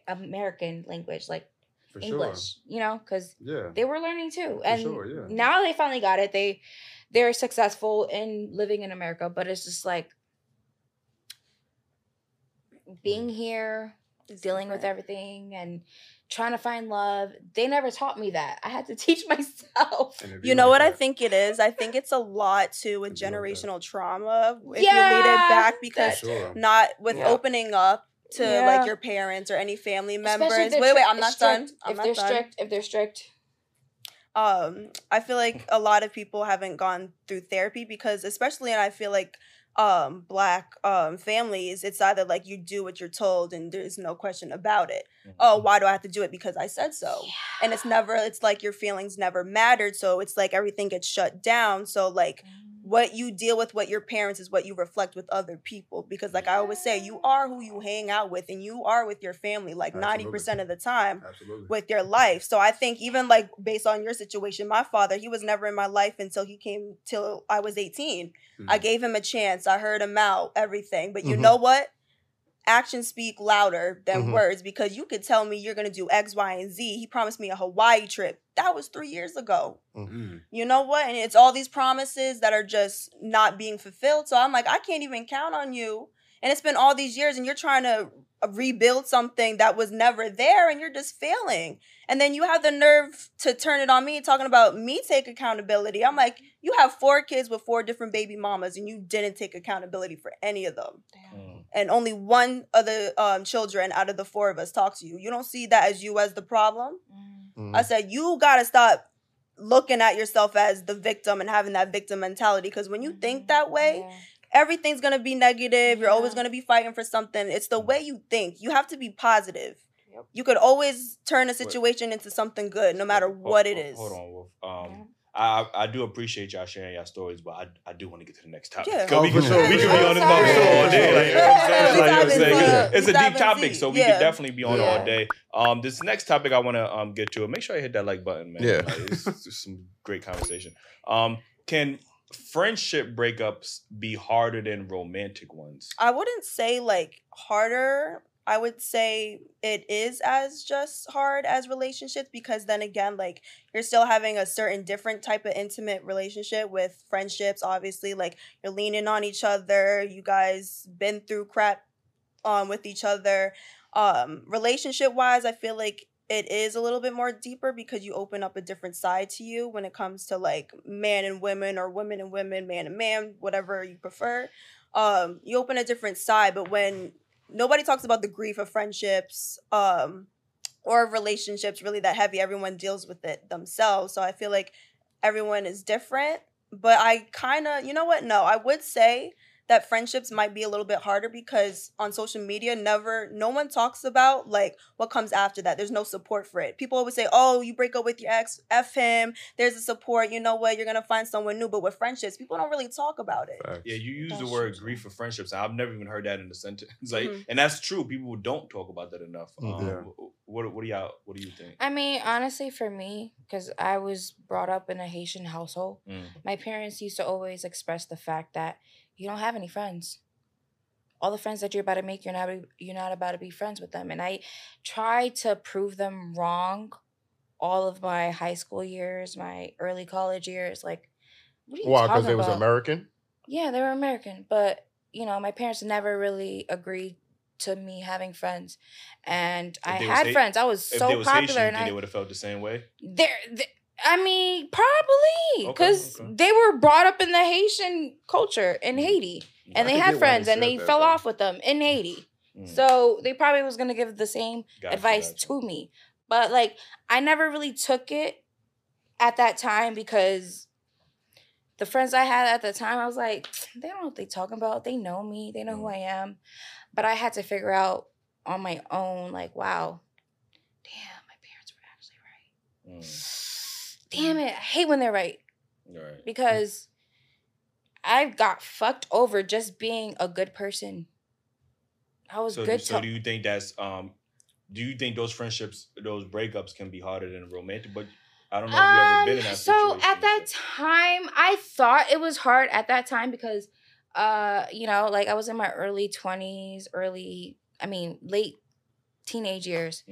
American language, like for English, you know, because they were learning too. And now they finally got it. They're successful in living in America, but it's just like being here, dealing with everything and trying to find love. They never taught me that. I had to teach myself. You know what I think it is? I think it's a lot too with generational trauma if you lead it back because not with opening up to like your parents or any family members. Wait, I'm not done. If they're strict. I feel like a lot of people haven't gone through therapy because especially, and I feel like Black families, it's either like you do what you're told and there's no question about it. Oh, why do I have to do it? Because I said so. And it's like your feelings never mattered. So it's like everything gets shut down. So like what you deal with, what your parents is what you reflect with other people. Because like I always say, you are who you hang out with and you are with your family like 90% of the time with your life. So I think even like based on your situation, my father, he was never in my life until he came till I was 18. I gave him a chance. I heard him out, everything. But you know what? Actions speak louder than words because you could tell me you're going to do X, Y, and Z. He promised me a Hawaii trip. That was 3 years ago. You know what? And it's all these promises that are just not being fulfilled. So I'm like, I can't even count on you. And it's been all these years and you're trying to rebuild something that was never there and you're just failing. And then you have the nerve to turn it on me talking about me take accountability. I'm like, you have 4 kids with 4 different baby mamas and you didn't take accountability for any of them. And only one of the children out of the 4 of us talks to you. You don't see that as you as the problem. I said, you got to stop looking at yourself as the victim and having that victim mentality because when you think that way, everything's going to be negative. You're always going to be fighting for something. It's the way you think. You have to be positive. You could always turn a situation into something good, no matter what it is. Hold on, Wolf. I do appreciate y'all sharing y'all stories, but I do want to get to the next topic. We can be on this show all day. It's a deep topic, so we could definitely be on all day. This next topic I want to get to. Make sure I hit that like button, man. Yeah. It's some great conversation. Can friendship breakups be harder than romantic ones? I wouldn't say like harder. I would say it is as just hard as relationships because then again, like you're still having a certain different type of intimate relationship with friendships. Obviously, like you're leaning on each other. You guys been through crap with each other. Relationship wise, I feel like it is a little bit more deeper because you open up a different side to you when it comes to like man and women or women and women, man and man, whatever you prefer. You open a different side, but when nobody talks about the grief of friendships or relationships really that heavy. Everyone deals with it themselves. So I feel like everyone is different. But I kind of, you know what? No, I would say that friendships might be a little bit harder because on social media, no one talks about like what comes after that. There's no support for it. People always say, oh, you break up with your ex, F him. There's a support. You know what? You're going to find someone new. But with friendships, people don't really talk about it. Facts. Yeah, you use the word grief for friendships. I've never even heard that in a sentence. Like, and that's true. People don't talk about that enough. What do you think? I mean, honestly, for me, because I was brought up in a Haitian household, my parents used to always express the fact that you don't have any friends. All the friends that you're about to make, you're not about to be friends with them. And I tried to prove them wrong all of my high school years, my early college years. Like, what are you talking about? Why, because they was American? Yeah, they were American. But, you know, my parents never really agreed to me having friends. And I had friends. I was so popular. If they was Haitian, you think they would have felt the same way? I mean, probably, because they were brought up in the Haitian culture in Haiti, and they had friends, and they fell off with them in Haiti. So they probably was going to give the same advice to me. But, like, I never really took it at that time because the friends I had at the time, I was like, they don't know what they're talking about. They know me. They know who I am. But I had to figure out on my own, like, wow, damn, my parents were actually right. Damn it, I hate when they're right. Right. Because I got fucked over just being a good person. I was good. So do you think that's do you think those friendships, those breakups can be harder than romantic? But I don't know if you've ever been in that situation. So at that time, I thought it was hard at that time because you know, like I was in my early 20s, late teenage years.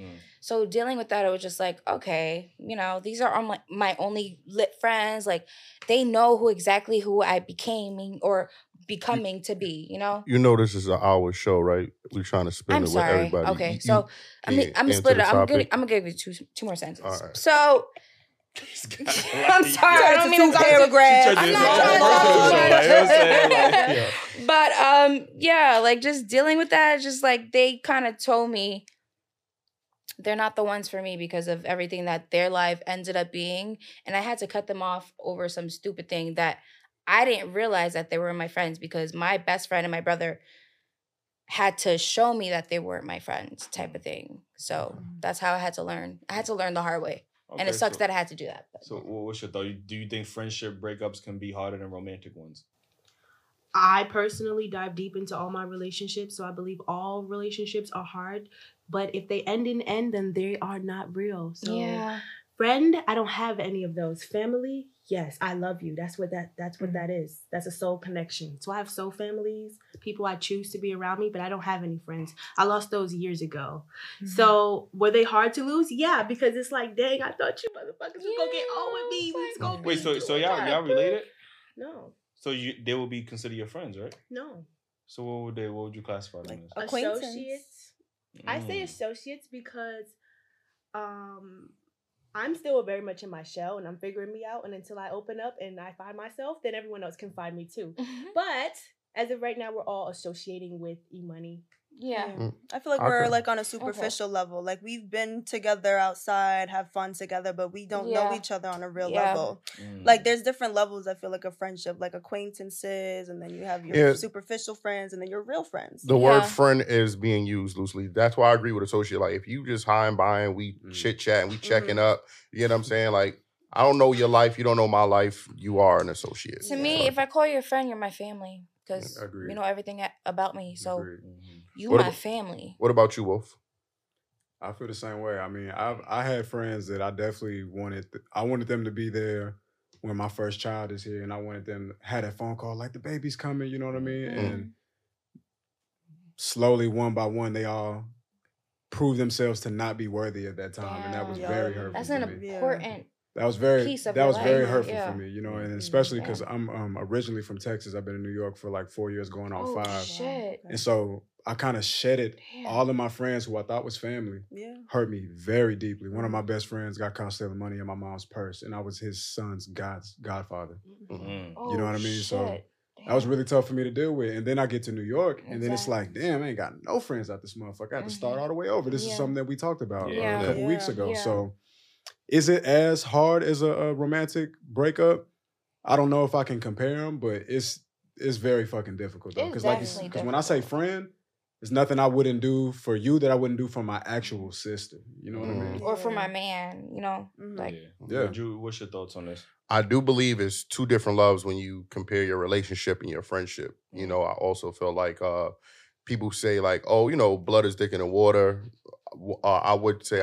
So dealing with that, I was just like, okay, you know, these are my only lit friends. Like, they know who I became or becoming to be, you know? You know this is an hour show, right? We're trying to spend it with everybody. Okay, so I'm split up. I'm going to give you two more sentences. Right. So... I'm sorry, I don't mean to paragraph. I'm not trying to. But, yeah, like, just dealing with that, just, like, they kind of told me they're not the ones for me because of everything that their life ended up being. And I had to cut them off over some stupid thing that I didn't realize that they were my friends because my best friend and my brother had to show me that they weren't my friends type of thing. So that's how I had to learn. I had to learn the hard way. Okay, and it sucks that I had to do that. But. So what's your thought? Do you think friendship breakups can be harder than romantic ones? I personally dive deep into all my relationships, so I believe all relationships are hard. But if they end in end, then they are not real. So friend, I don't have any of those. Family, yes, I love you. That's what that is. That's a soul connection. So I have soul families, people I choose to be around me, but I don't have any friends. I lost those years ago. So were they hard to lose? Yeah, because it's like, dang, I thought you motherfuckers were gonna get on with me. Wait, so y'all related? No. So they would be considered your friends, right? No. So what would you classify them as? Associates. I say associates because I'm still very much in my shell and I'm figuring me out. And until I open up and I find myself, then everyone else can find me too. But as of right now, we're all associating with E-Money. Yeah. I feel like we're like on a superficial level. Like we've been together outside, have fun together, but we don't know each other on a real level. Like there's different levels, I feel like, of friendship, like acquaintances, and then you have your superficial friends and then your real friends. The word friend is being used loosely. That's why I agree with associate. Like if you just high and by and we chit chat and we checking up, you know what I'm saying? Like I don't know your life, you don't know my life, you are an associate. To me, if I call you a friend, you're my family. Because you know everything about me. So you my family. What about you, Wolf? I feel the same way. I mean, I had friends that I definitely wanted. I wanted them to be there when my first child is here. And I wanted them to have that phone call, like, the baby's coming. You know what I mean? And slowly, one by one, they all proved themselves to not be worthy at that time. And that was very hurtful. That's an important That was very hurtful for me, you know, and especially because I'm originally from Texas. I've been in New York for like 4 years, going on 5. Shit. And so I kind of shedded all of my friends who I thought was family. Hurt me very deeply. One of my best friends got caught stealing money in my mom's purse, and I was his son's godfather. You know what I mean? So That was really tough for me to deal with. And then I get to New York, and then it's like, damn, I ain't got no friends out this motherfucker. I have to start all the way over. This is something that we talked about a couple weeks ago. So is it as hard as a romantic breakup? I don't know if I can compare them, but it's very fucking difficult, though. Because when I say friend, there's nothing I wouldn't do for you that I wouldn't do for my actual sister. You know what I mean? Or for my man, you know? What's your thoughts on this? I do believe it's two different loves when you compare your relationship and your friendship. You know, I also feel like people say like, oh, you know, blood is thicker than water. I would say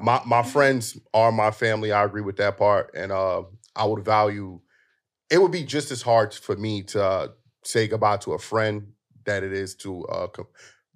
my friends are my family. I agree with that part. And I would value, it would be just as hard for me to say goodbye to a friend that it is to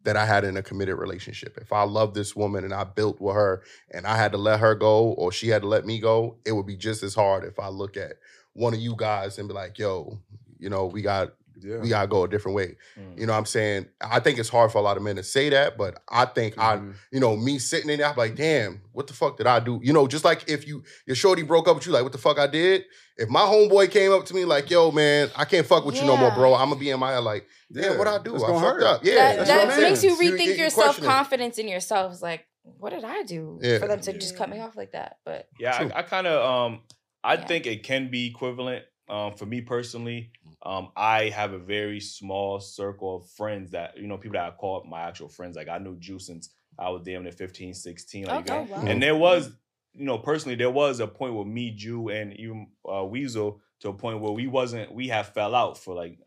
that I had in a committed relationship. If I love this woman and I built with her and I had to let her go or she had to let me go, it would be just as hard if I look at one of you guys and be like, yo, you know, we got to go a different way. You know what I'm saying? I think it's hard for a lot of men to say that, but I think I, you know, me sitting in there, I'm like, damn, what the fuck did I do? You know, just like if your shorty broke up with you, like, what the fuck I did? If my homeboy came up to me like, yo, man, I can't fuck with you no more, bro. I'm going to be in my head like, damn, what I do? I fucked up. Yeah. That makes you rethink your self-confidence in yourself. It's like, what did I do for them to just cut me off like that? But yeah, I kind of, I think it can be equivalent. For me personally, I have a very small circle of friends that, you know, people that I call my actual friends. Like, I knew Ju since I was damn near 15, 16. Like, okay, wow. And there was, you know, personally, there was a point with me, Ju, and even Weasel, to a point where we have fell out for like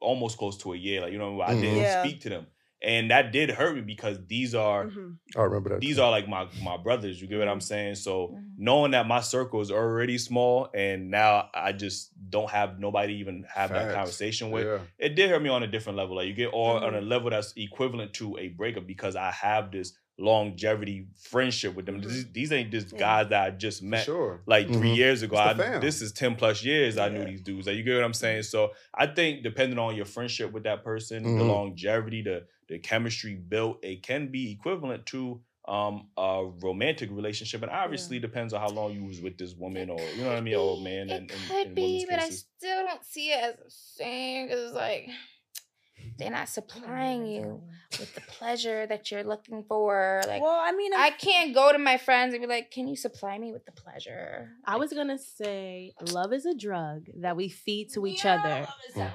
almost close to a year. Like, you know, I didn't speak to them. And that did hurt me because these are, I remember that. These are like my brothers. You get what I'm saying? So knowing that my circle is already small and now I just don't have nobody even have that conversation with, it did hurt me on a different level. Like, you get on a level that's equivalent to a breakup because I have this longevity friendship with them. These ain't just guys that I just met like 3 years ago. This is 10 plus years I knew these dudes. Like, you get what I'm saying? So I think depending on your friendship with that person, the longevity, the chemistry built, it can be equivalent to a romantic relationship. And obviously depends on how long you was with this woman or, you know what I mean, old man. It could be, but cases. I still don't see it as the same because it's like, they're not supplying you with the pleasure that you're looking for. Like, well, I mean, I can't go to my friends and be like, can you supply me with the pleasure? I was going to say, love is a drug that we feed to each other. Love is a drug.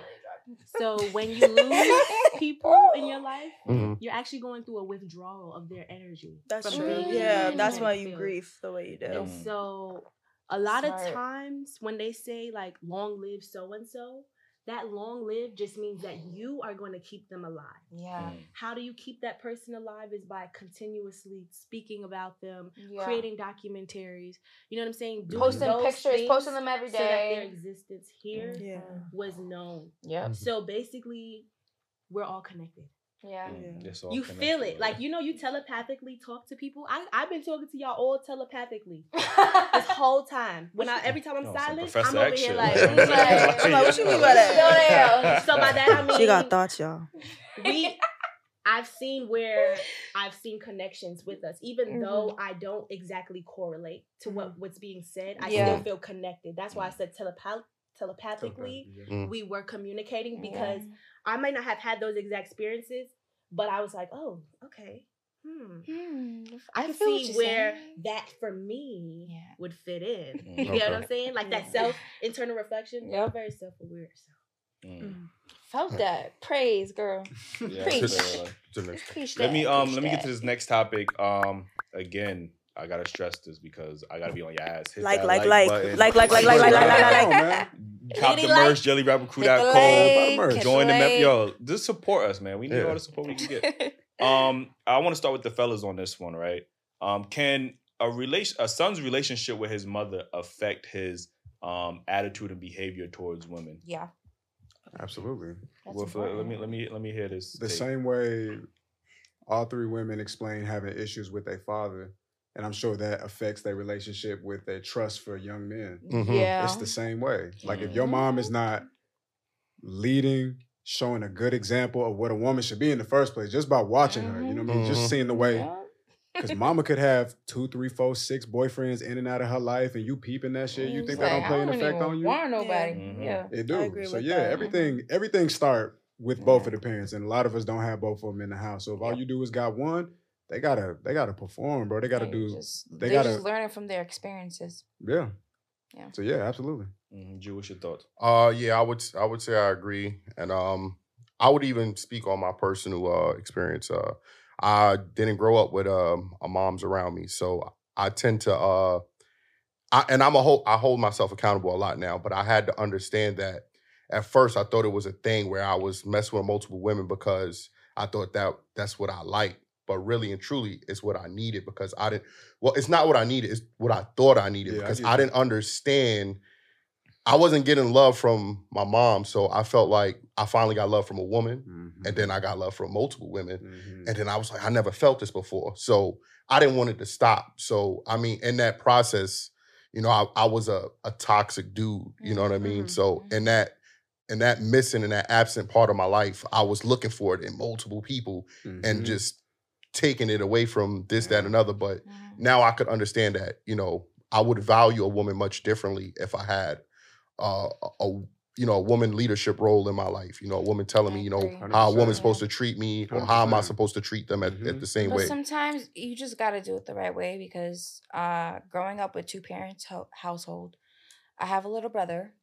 So when you lose people in your life, you're actually going through a withdrawal of their energy. That's true. That's why you grieve the way you do. And so a lot of times when they say like, long live so-and-so, that long live just means that you are going to keep them alive. Yeah. How do you keep that person alive is by continuously speaking about them, creating documentaries. You know what I'm saying? Posting pictures, posting them every day. So that their existence here was known. Yeah. So basically, we're all connected. Yeah. You feel it. Like, you know, you telepathically talk to people. I've been talking to y'all all telepathically this whole time. Every time I'm silent, I'm over here like, what you mean by that? So by that, I mean, she got thoughts, y'all. I've seen connections with us, even though I don't exactly correlate to what's being said. I still feel connected. That's why I said telepathically. We were communicating because I might not have had those exact experiences, but I was like, oh, okay. I can see where that for me would fit in. You know what I'm saying? Like that self-internal reflection. You're very self-aware. So. Felt that. Praise, girl. Preach. Let me get to this next topic. Again, I gotta stress this because I gotta be on your ass. Hit like. Cop the merch, dailywrapupcrew.com. Join the map. Yo, just support us, man. We need all the support we can get. I want to start with the fellas on this one, right? Can a son's relationship with his mother affect his attitude and behavior towards women? Yeah, absolutely. Well, let me hear this. The same way all three women explain having issues with their father. And I'm sure that affects their relationship with their trust for young men. Yeah. It's the same way. Like if your mom is not leading, showing a good example of what a woman should be in the first place, just by watching her, you know what I mean? Just seeing the way Because mama could have 2, 3, 4, 6 boyfriends in and out of her life, and you peeping that shit. You think like, that don't play an effect on you? Warn nobody. Yeah. Mm-hmm. Yeah. It do. So yeah, that. everything start with both of the parents, and a lot of us don't have both of them in the house. So if all you do is got one, they gotta perform, bro. They gotta they're just learning from their experiences. Yeah. Yeah. So yeah, absolutely. Mm-hmm. Ju, what's your thoughts? Yeah, I would say I agree, and I would even speak on my personal experience. I didn't grow up with moms around me, so I tend to I hold myself accountable a lot now, but I had to understand that at first I thought it was a thing where I was messing with multiple women because I thought that's what I liked, but really and truly it's what I needed because I didn't. Well, it's not what I needed; it's what I thought I needed because I didn't understand. I wasn't getting love from my mom, so I felt like I finally got love from a woman, and then I got love from multiple women, and then I was like, I never felt this before, so I didn't want it to stop. So, I mean, in that process, you know, I was a toxic dude, you know what I mean? So, in that missing and that absent part of my life, I was looking for it in multiple people and just taking it away from this, that, and another, but now I could understand that, you know, I would value a woman much differently if I had a woman leadership role in my life, you know, a woman telling me, you know, how a woman's supposed to treat me or how am I supposed to treat them at the same way. Sometimes you just got to do it the right way because growing up with 2-parent household, I have a little brother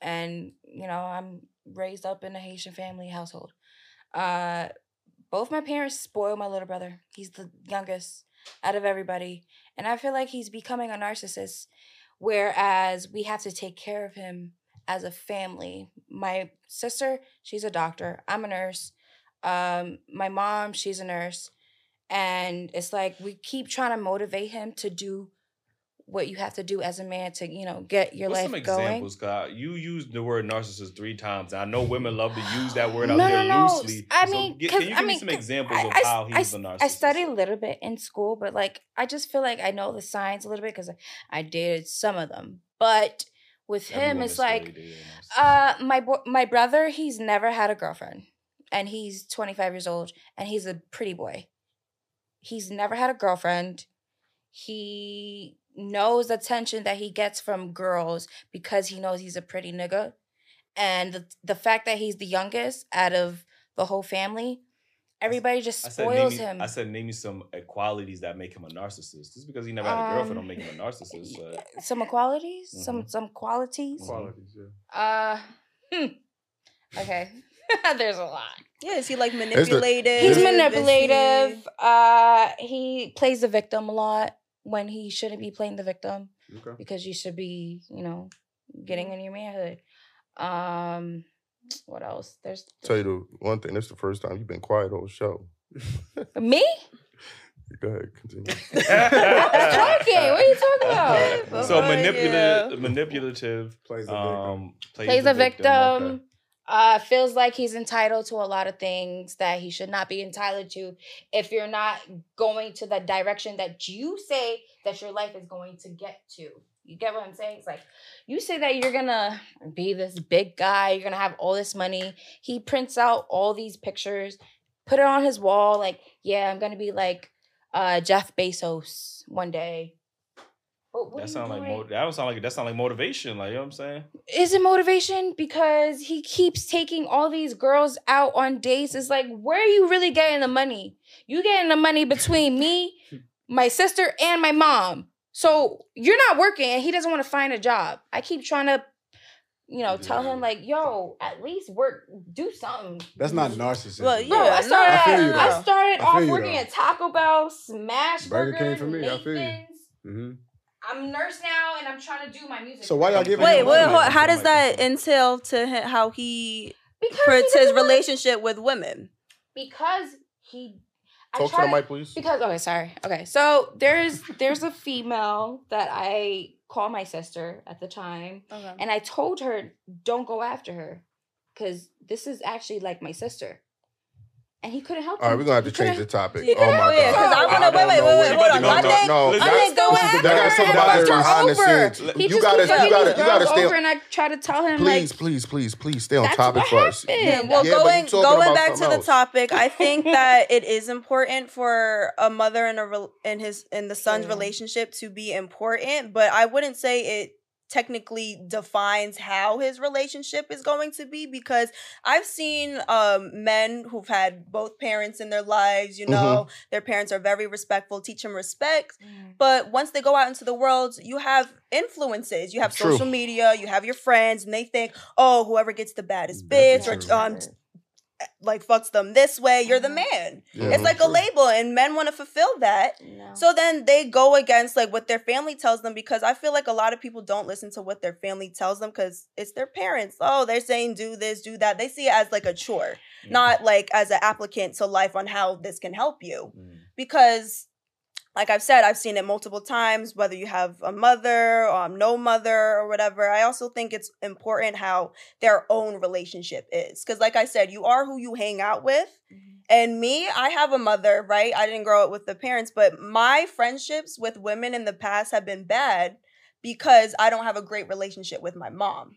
and, you know, I'm raised up in a Haitian family household. Both my parents spoiled my little brother. He's the youngest out of everybody. And I feel like he's becoming a narcissist. Whereas we have to take care of him as a family. My sister, she's a doctor. I'm a nurse. My mom, she's a nurse. And it's like we keep trying to motivate him to do what you have to do as a man to, you know, get your life going. What's some examples, Kyle? You used the word narcissist 3 times. I know women love to use that word out there loosely. I mean, so can you give me some examples of how he's a narcissist? I studied a little bit in school, but like I just feel like I know the signs a little bit because I dated some of them. But with him, it's like my brother, he's never had a girlfriend, and he's 25 years old, and he's a pretty boy. He's never had a girlfriend. He knows the attention that he gets from girls because he knows he's a pretty nigga. And the fact that he's the youngest out of the whole family, everybody just spoils him. I said, name me some qualities that make him a narcissist. Just because he never had a girlfriend don't make him a narcissist. But some qualities? Some qualities? Qualities, yeah. Okay. There's a lot. Yeah, is he like manipulative? He's manipulative. He plays the victim a lot. When he shouldn't be playing the victim, because you should be, you know, getting in your manhood. What else? There's tell you the one thing. This is the first time you've been quiet all show. Me? Go ahead, continue. I was joking. What are you talking about? So manipulative, plays the victim. Okay. Feels like he's entitled to a lot of things that he should not be entitled to if you're not going to the direction that you say that your life is going to get to. You get what I'm saying? It's like, you say that you're going to be this big guy, you're going to have all this money. He prints out all these pictures, put it on his wall, like, yeah, I'm going to be like Jeff Bezos one day. That sounds like motivation. Like, you know what I'm saying? Is it motivation? Because he keeps taking all these girls out on dates. It's like, where are you really getting the money? You getting the money between me, my sister, and my mom. So you're not working, and he doesn't want to find a job. I keep trying to, you know, tell him like, yo, at least work, do something. That's not narcissism. Well, yeah, I started off working at Taco Bell, Smash Burger came for me. Nathan's. I feel you. I'm a nurse now, and I'm trying to do my music. So why y'all giving him money? Wait, how does that entail to him, how he hurts his relationship with women? Because he... Talk to the mic, please. Because, okay, sorry. Okay, so there's a female that I call my sister at the time, and I told her, don't go after her, because this is actually like my sister. And he couldn't help. All right, we're gonna have to change the topic. Oh my God! Wait, hold on. I didn't go at her. You gotta stay over, and I try to tell him, please stay on topic for us. Well, going back to the topic, I think that it is important for a mother and the son's relationship to be important, but I wouldn't say it technically defines how his relationship is going to be, because I've seen men who've had both parents in their lives, you know, their parents are very respectful, teach them respect. But once they go out into the world, you have influences, you have social media, you have your friends, and they think, oh, whoever gets the baddest bitch or like fucks them this way, you're the man. It's like a label, and men want to fulfill that. So then they go against like what their family tells them, because I feel like a lot of people don't listen to what their family tells them because it's their parents. Oh, they're saying do this, do that. They see it as like a chore, not like as an applicant to life on how this can help you. Because like I've said, I've seen it multiple times, whether you have a mother or no mother or whatever. I also think it's important how their own relationship is. Because like I said, you are who you hang out with. And me, I have a mother, right? I didn't grow up with the parents, but my friendships with women in the past have been bad because I don't have a great relationship with my mom.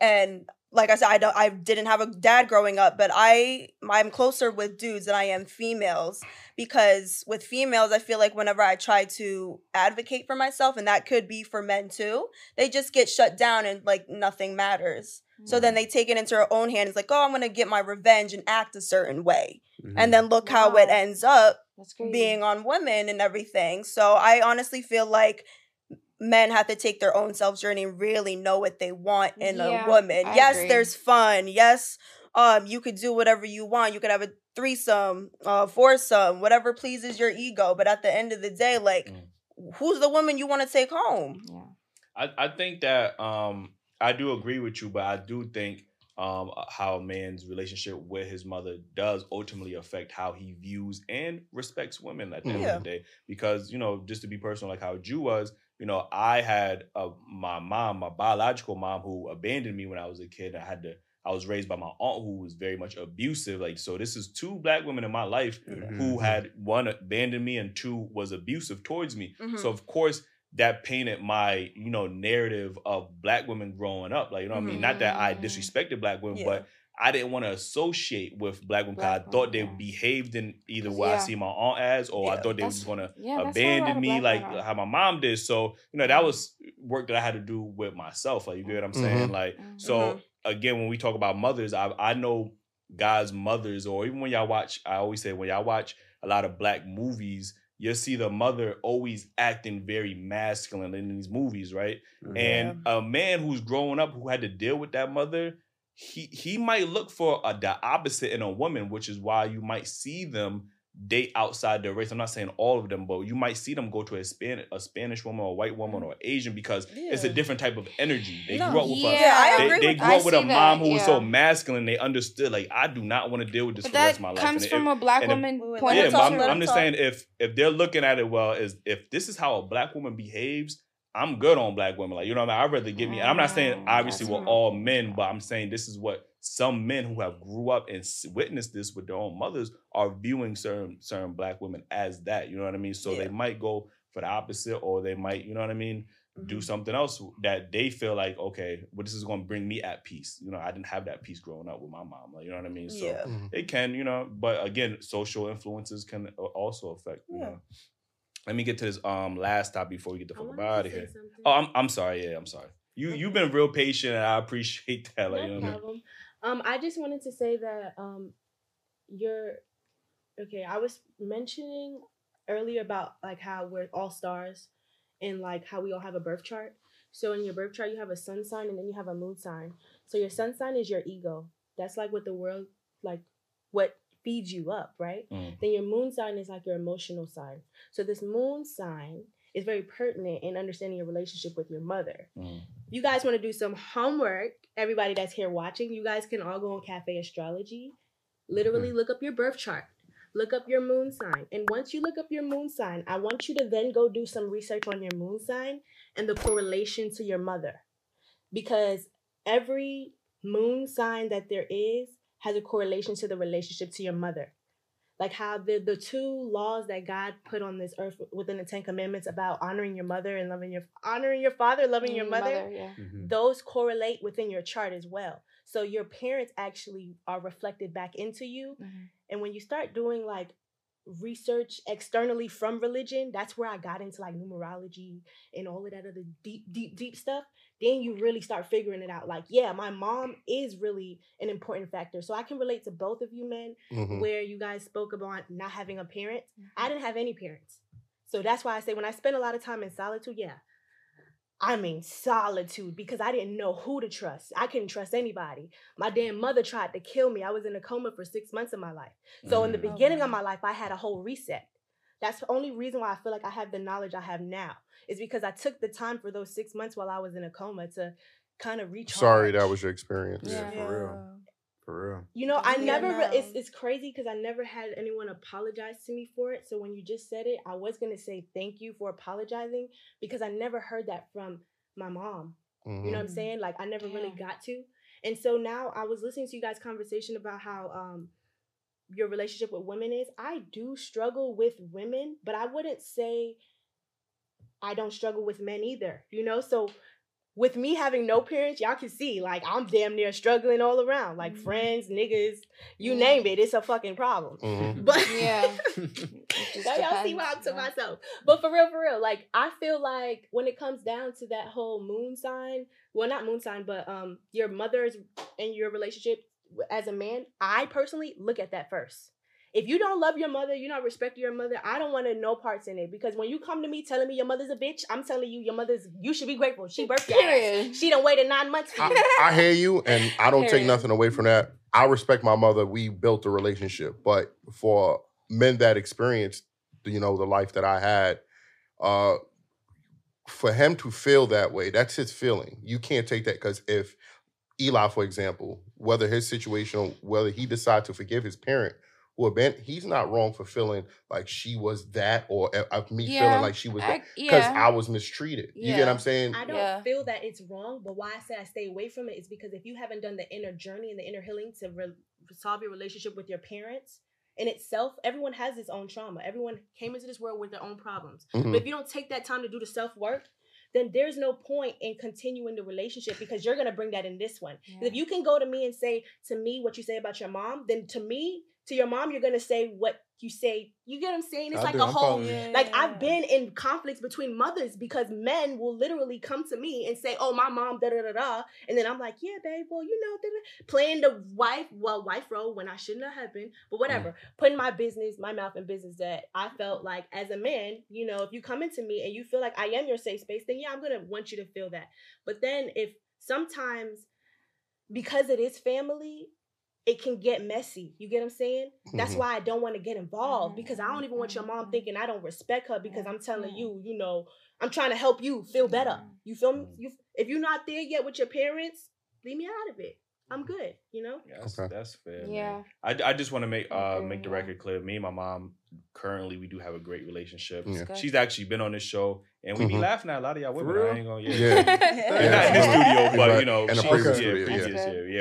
And like I said, I didn't have a dad growing up, but I'm closer with dudes than I am females, because with females, I feel like whenever I try to advocate for myself, and that could be for men too, they just get shut down and like nothing matters. So then they take it into their own hands. It's like, oh, I'm going to get my revenge and act a certain way. And then look how it ends up being on women and everything. So I honestly feel like men have to take their own self journey and really know what they want in a woman. I agree. There's fun. Yes, you could do whatever you want. You could have a threesome, foursome, whatever pleases your ego. But at the end of the day, like, who's the woman you want to take home? I think that I do agree with you, but I do think how a man's relationship with his mother does ultimately affect how he views and respects women at the end of the day. Because, you know, just to be personal, like how Ju was, you know, I had my mom, my biological mom, who abandoned me when I was a kid. I was raised by my aunt, who was very much abusive. Like, so this is two Black women in my life who had, one, abandoned me, and two, was abusive towards me. So, of course, that painted my, you know, narrative of Black women growing up. Like, you know what I mean? Not that I disrespected Black women, but I didn't want to associate with Black women because I thought they behaved in either what I see my aunt as, or I thought they were just going to abandon me like how my mom did. So, you know, that was work that I had to do with myself. Like, you get what I'm saying? Like, so again, when we talk about mothers, I know guys' mothers, or even when y'all watch, I always say when y'all watch a lot of Black movies, you'll see the mother always acting very masculine in these movies, right? And a man who's growing up who had to deal with that mother, he might look for the opposite in a woman, which is why you might see them date outside their race. I'm not saying all of them, but you might see them go to a Spanish woman or a white woman or Asian, because it's a different type of energy. They grew up with a mom who was so masculine. They understood, like, I do not want to deal with this for the rest of my life. That comes from a Black woman point of view. I'm just saying, if they're looking at it, if this is how a Black woman behaves, I'm good on Black women. Like, you know what I mean? I'd rather get me. I'm not saying, obviously, we're all men, but I'm saying this is what some men who have grew up and witnessed this with their own mothers are viewing certain Black women as that. You know what I mean? So they might go for the opposite, or they might, you know what I mean, do something else that they feel like, okay, well, this is going to bring me at peace. You know, I didn't have that peace growing up with my mom. Like, you know what I mean? So it can, you know, but again, social influences can also affect, you know. Let me get to this last stop before we get the fuck out of here. Something. Oh, I'm sorry. Yeah, I'm sorry. You've been real patient, and I appreciate that. Like, no problem. I just wanted to say that I was mentioning earlier about like how we're all stars, and like how we all have a birth chart. So in your birth chart, you have a sun sign, and then you have a moon sign. So your sun sign is your ego. That's like what the world, like what feeds you up, right? Then your moon sign is like your emotional sign. So this moon sign is very pertinent in understanding your relationship with your mother. You guys want to do some homework, everybody that's here watching, you guys can all go on Cafe Astrology, literally look up your birth chart, look up your moon sign. And once you look up your moon sign, I want you to then go do some research on your moon sign and the correlation to your mother. Because every moon sign that there is has a correlation to the relationship to your mother. like how the two laws that God put on this earth within the Ten Commandments about honoring your mother and honoring your father, loving your mother, yeah. Mm-hmm. Those correlate within your chart as well. So your parents actually are reflected back into you. Mm-hmm. And when you start doing like research externally from religion, that's where I got into like numerology and all of that other deep stuff. Then you really start figuring it out. Like, yeah, my mom is really an important factor. So I can relate to both of you men, mm-hmm. where you guys spoke about not having a parent. Mm-hmm. I didn't have any parents. So that's why I say when I spend a lot of time in solitude, yeah, I mean solitude, because I didn't know who to trust. I couldn't trust anybody. My damn mother tried to kill me. I was in a coma for 6 months of my life. So in the beginning of my life, I had a whole reset. That's the only reason why I feel like I have the knowledge I have now, is because I took the time for those 6 months while I was in a coma to kind of recharge. Sorry, that was your experience. Yeah, for real. You know, I never, it's crazy because I never had anyone apologize to me for it. So when you just said it, I was going to say thank you for apologizing, because I never heard that from my mom. Mm-hmm. You know what I'm saying? Like, I never really got to. And so now I was listening to you guys' conversation about how, your relationship with women is. I do struggle with women, but I wouldn't say I don't struggle with men either, you know? So with me having no parents, y'all can see, like, I'm damn near struggling all around. Like, friends, niggas, you name it, it's a fucking problem. Mm-hmm. But yeah, y'all see why I'm to myself. But for real, like, I feel like when it comes down to that whole moon sign, well, not moon sign, but your mother's and your relationship, as a man, I personally look at that first. If you don't love your mother, you're not respecting your mother, I don't want to know parts in it. Because when you come to me telling me your mother's a bitch, I'm telling you you should be grateful. She birthed your ass. She done waited 9 months for you. I hear you, and I don't take nothing away from that. I respect my mother. We built a relationship. But for men that experienced, you know, the life that I had, for him to feel that way, that's his feeling. You can't take that, because if Eli, for example, whether his situation, whether he decided to forgive his parent who abandoned, he's not wrong for feeling like she was that, or me feeling like she was that, because I was mistreated. Yeah. You get what I'm saying? I don't feel that it's wrong, but why I say I stay away from it is because if you haven't done the inner journey and the inner healing to resolve your relationship with your parents, in itself, everyone has its own trauma. Everyone came into this world with their own problems. Mm-hmm. But if you don't take that time to do the self-work, then there's no point in continuing the relationship, because you're going to bring that in this one. Yeah. If you can go to me and say to me what you say about your mom, then to your mom, you're going to say what you say. You get what I'm saying? It's like a whole, like, I've been in conflicts between mothers because men will literally come to me and say, oh, my mom, da-da-da-da. And then I'm like, yeah, babe, well, you know, da-da. Playing the wife role when I shouldn't have happened, but whatever. Putting my mouth in business that I felt like as a man, you know, if you come into me and you feel like I am your safe space, then yeah, I'm going to want you to feel that. But then if sometimes, because it is family, it can get messy. You get what I'm saying? That's why I don't want to get involved, because I don't even want your mom thinking I don't respect her, because I'm telling you, you know, I'm trying to help you feel better. You feel me? If you're not there yet with your parents, leave me out of it. I'm good, you know? Yeah, that's fair. Yeah. I just want to make the record clear. Me and my mom, currently, we do have a great relationship. Yeah. She's actually been on this show, and we be laughing at a lot of y'all women. I ain't gonna, not in the studio, but, you know, previous,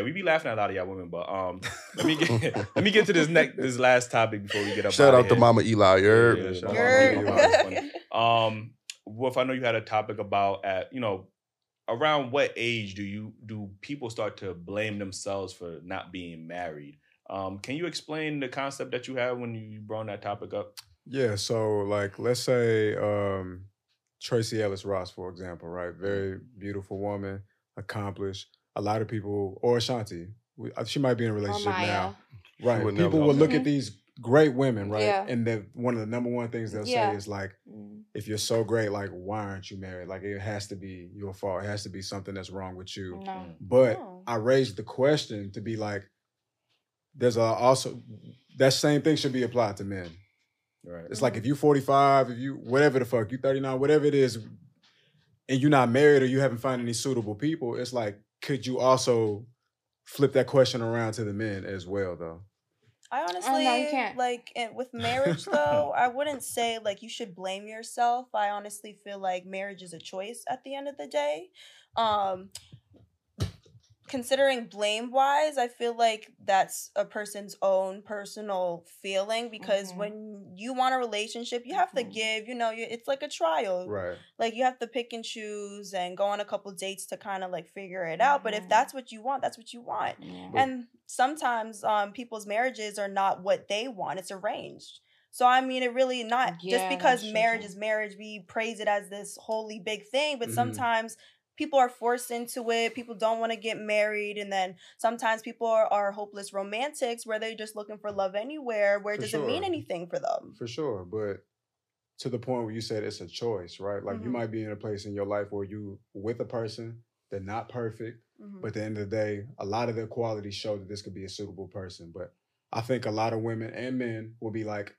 we be laughing at a lot of y'all women, but let me get to this last topic before we get up. Shout out to Mama Eli. Wolf, I know you had a topic about, you know, around what age do people start to blame themselves for not being married? Can you explain the concept that you had when you brought that topic up? Yeah, so like, let's say Tracee Ellis Ross, for example, right? Very beautiful woman, accomplished. A lot of people, or Ashanti, she might be in a relationship now. Right, people will look at these great women, right? Yeah. And one of the number one things they'll say is like, if you're so great, like, why aren't you married? Like, it has to be your fault. It has to be something that's wrong with you. No. But I raised the question to be like, there's also, that same thing should be applied to men. Right. It's like, if you 45, if you, whatever the fuck, you 39, whatever it is, and you're not married or you haven't found any suitable people, it's like, could you also flip that question around to the men as well, though? I honestly, like, with marriage, though, I wouldn't say, like, you should blame yourself. I honestly feel like marriage is a choice at the end of the day. considering blame-wise, I feel like that's a person's own personal feeling, because mm-hmm. when you want a relationship, you have mm-hmm. to give, you know, it's like a trial. Right. Like, you have to pick and choose and go on a couple dates to kind of, like, figure it out. Mm-hmm. But if that's what you want, that's what you want. Mm-hmm. And sometimes people's marriages are not what they want. It's arranged. So, I mean, it really not just because marriage is marriage, we praise it as this holy big thing, but mm-hmm. sometimes people are forced into it. People don't want to get married. And then sometimes people are hopeless romantics where they're just looking for love anywhere where it doesn't mean anything for them. For sure. But to the point where you said it's a choice, right? Like mm-hmm. you might be in a place in your life where you with a person, they're not perfect. Mm-hmm. But at the end of the day, a lot of their qualities show that this could be a suitable person. But I think a lot of women and men will be like,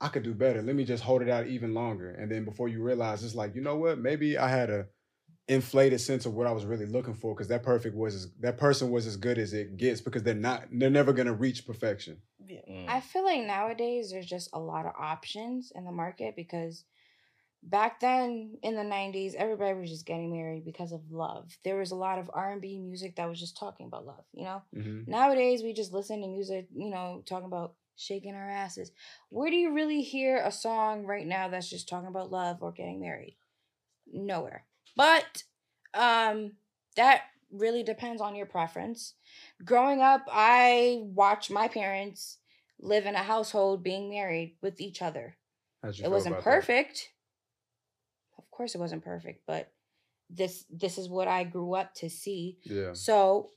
I could do better. Let me just hold it out even longer. And then before you realize, it's like, you know what? Maybe I had a inflated sense of what I was really looking for, because that person was as good as it gets, because they're never gonna reach perfection. Yeah. Mm. I feel like nowadays there's just a lot of options in the market, because back then in the 90s, everybody was just getting married because of love. There was a lot of R&B music that was just talking about love, you know? Mm-hmm. Nowadays we just listen to music, you know, talking about shaking our asses. Where do you really hear a song right now that's just talking about love or getting married? Nowhere. But that really depends on your preference. Growing up, I watched my parents live in a household being married with each other. It wasn't perfect. That? Of course it wasn't perfect, but this is what I grew up to see. Yeah. So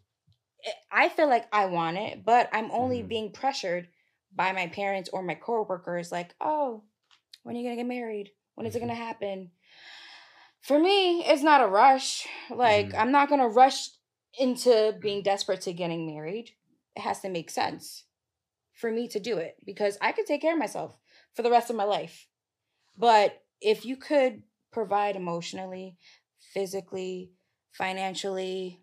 I feel like I want it, but I'm only being pressured by my parents or my coworkers, like, oh, when are you going to get married? When is it going to happen? For me, it's not a rush. Like, I'm not going to rush into being desperate to getting married. It has to make sense for me to do it, because I could take care of myself for the rest of my life. But if you could provide emotionally, physically, financially,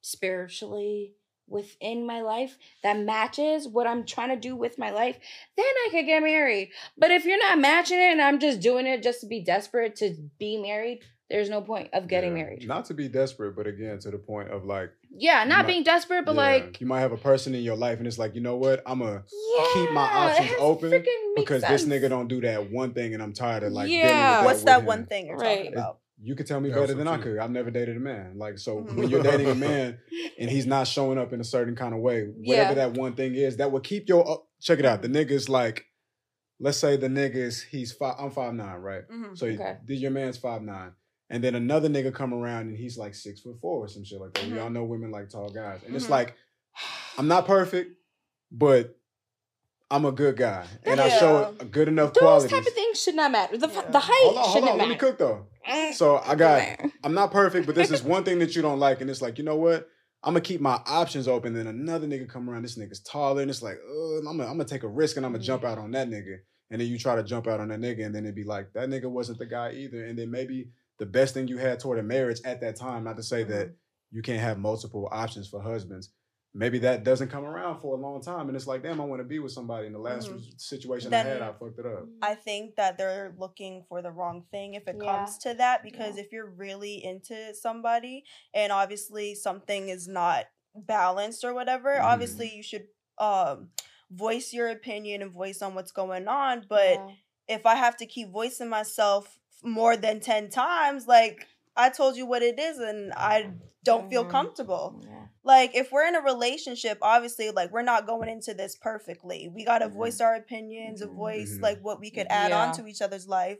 spiritually within my life that matches what I'm trying to do with my life, then I could get married. But if you're not matching it and I'm just doing it just to be desperate to be married, there's no point of getting married. Not to be desperate, but again, to the point of like... Yeah, not being desperate, but like... You might have a person in your life and it's like, you know what? I'm going to keep my options open, because this nigga don't do that one thing and I'm tired of like... Yeah, what's that one thing you're talking about? You could tell me better than I could. I've never dated a man. Like, so when you're dating a man and he's not showing up in a certain kind of way, whatever that one thing is, that will keep your... Check it out. The nigga's like, let's say the nigga's, I'm 5'9", right? Mm-hmm. So your man's 5'9". And then another nigga come around and he's like 6'4" or some shit like that. Mm-hmm. We all know women like tall guys. And it's like, I'm not perfect, but I'm a good guy. And I show a good enough qualities. Those type of things should not matter. The height shouldn't matter. Let me cook though. So I'm not perfect, but this is one thing that you don't like. And it's like, you know what? I'm going to keep my options open. Then another nigga come around. This nigga's taller. And it's like, I'm going to take a risk and I'm going to jump out on that nigga. And then you try to jump out on that nigga. And then it'd be like, that nigga wasn't the guy either. And then maybe the best thing you had toward a marriage at that time, not to say that you can't have multiple options for husbands, maybe that doesn't come around for a long time. And it's like, damn, I want to be with somebody. In the last situation then I had, I fucked it up. I think that they're looking for the wrong thing if it comes to that. Because if you're really into somebody and obviously something is not balanced or whatever, obviously you should voice your opinion and voice on what's going on. But if I have to keep voicing myself more than 10 times, like... I told you what it is and I don't feel comfortable. Yeah. Like, if we're in a relationship, obviously, like, we're not going into this perfectly. We got to voice our opinions, voice, like, what we could add on to each other's life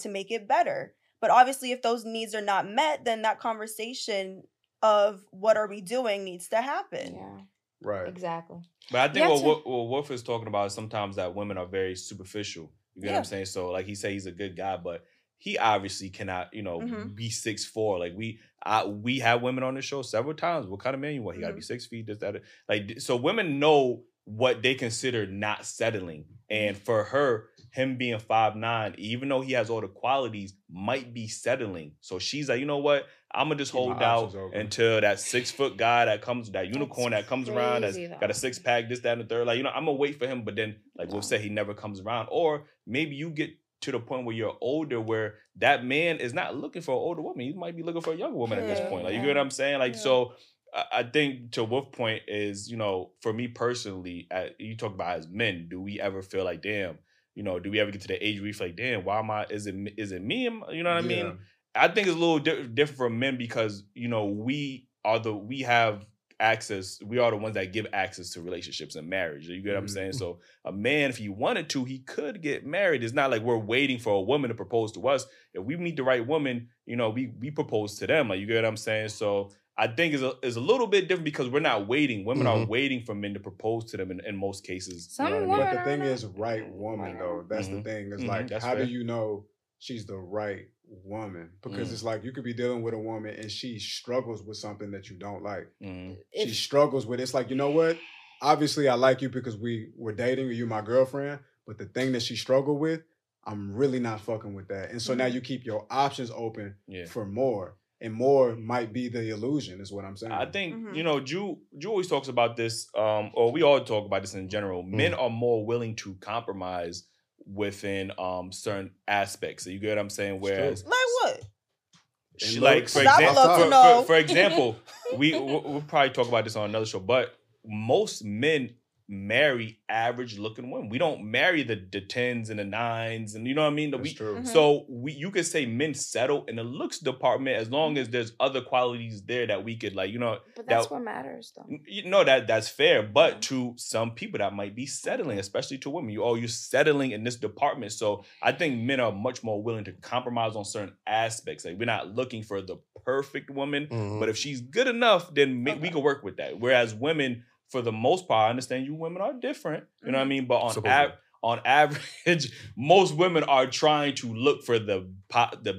to make it better. But obviously, if those needs are not met, then that conversation of what are we doing needs to happen. Yeah. Right. Exactly. But I think what Wolf is talking about is sometimes that women are very superficial. You get what I'm saying? So, like, he said he's a good guy, but... He obviously cannot, you know, be 6'4". Like, we have women on the show several times. What kind of man you want? He got to be 6 feet. This, that. Like, so women know what they consider not settling. And for her, him being 5'9", even though he has all the qualities, might be settling. So she's like, you know what? I'm going to just hold out until that 6 foot guy that comes, that unicorn that comes around, that's got a 6-pack, this, that, and the third. Like, you know, I'm going to wait for him. But then, like we'll say, he never comes around. Or maybe you get to the point where you're older, where that man is not looking for an older woman. He might be looking for a younger woman at this point. Like, you get what I'm saying? Like, so I think to Wolf's point is, you know, for me personally, you talk about as men, do we ever feel like, damn, you know, do we ever get to the age where we feel like, damn, why am I, is it me? You know what I mean? I think it's a little different for men because, you know, we have access, we are the ones that give access to relationships and marriage. You get what I'm saying? So a man, if he wanted to, he could get married. It's not like we're waiting for a woman to propose to us. If we meet the right woman, you know, we propose to them. Like, you get what I'm saying? So I think it's a little bit different because we're not waiting. Women are waiting for men to propose to them in most cases. Some you know what I mean? But the thing is, right woman, though. That's the thing. It's like, that's how fair. Do you know she's the right woman? Because it's like you could be dealing with a woman and she struggles with something that you don't like. She struggles with it. It's like, you know what? Obviously, I like you because we were dating or you're my girlfriend. But the thing that she struggled with, I'm really not fucking with that. And so now you keep your options open for more. And more might be the illusion, is what I'm saying. I think, you know, Ju always talks about this, or we all talk about this in general. Men are more willing to compromise within certain aspects. So you get what I'm saying? Whereas, like what? Like, for example, we'll probably talk about this on another show, but most men marry average-looking women. We don't marry the 10s and the 9s, and you know what I mean? That's true. So you could say men settle in the looks department as long as there's other qualities there that we could, like, you know. But that's what matters, though. You know, that's fair, but to some people that might be settling, especially to women. You're settling in this department, so I think men are much more willing to compromise on certain aspects. Like, we're not looking for the perfect woman, but if she's good enough, then we can work with that. Whereas women, for the most part, I understand you women are different. You know what I mean? But on average, most women are trying to look for the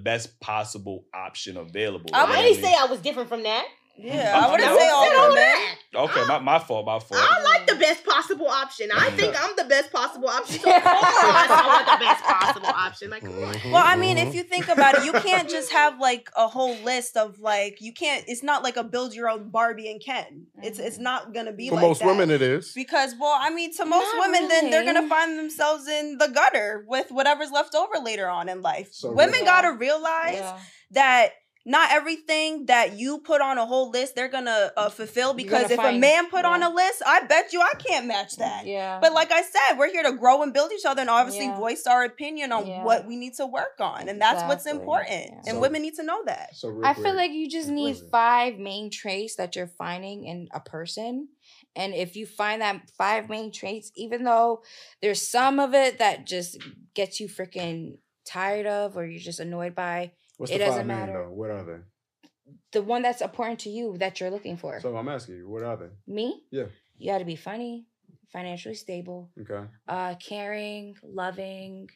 best possible option available. I wouldn't say I was different from that. Yeah, I wouldn't say all that. Okay, my fault. I like the best possible option. I think I'm the best possible option. So of course I want the best possible option. Like, come on. Well, I mean, if you think about it, you can't just have like a whole list of like, you can't, it's not like a build your own Barbie and Ken. It's not going to be like that. For most women it is. Because, well, I mean, to most women, then they're going to find themselves in the gutter with whatever's left over later on in life. So women got to realize that not everything that you put on a whole list, they're going to fulfill. Because if a man put on a list, I bet you I can't match that. Yeah. But like I said, we're here to grow and build each other and obviously voice our opinion on what we need to work on. And that's what's important. Yeah. And so, women need to know that. So I feel like you just need 5 main traits that you're finding in a person. And if you find that 5 main traits, even though there's some of it that just gets you freaking tired of or you're just annoyed by, what's it the doesn't matter. Though? What are they? The one that's important to you that you're looking for. So I'm asking you, what are they? Me? Yeah. You got to be funny, financially stable. Okay. Caring, loving.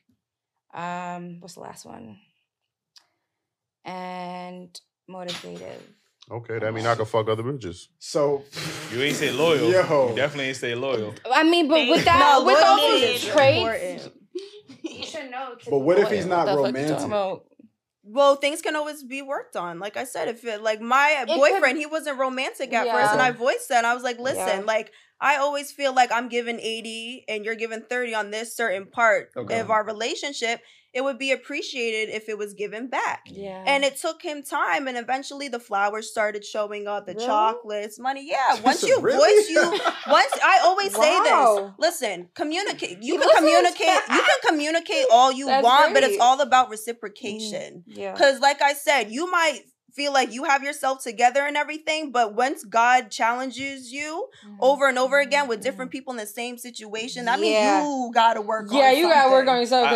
What's the last one? And motivated. Okay, that means I can fuck other bitches. So you ain't say loyal. Yo. You definitely ain't say loyal. I mean, but without with all these traits, you should know. But what if he's not romantic? Well, things can always be worked on. Like I said, if my boyfriend, he wasn't romantic at first, and I voiced that. And I was like, listen, like I always feel like I'm giving 80 and you're giving 30 on this certain part of our relationship. It would be appreciated if it was given back. Yeah. And it took him time, and eventually the flowers started showing up, the chocolates, money. Yeah. Once you voice I always say this. Listen, communicate. You can communicate all you want, but it's all about reciprocation. Yeah. Because like I said, you might feel like you have yourself together and everything, but once God challenges you over and over again with different people in the same situation, that means you gotta work on something. Yeah, you gotta work on yourself.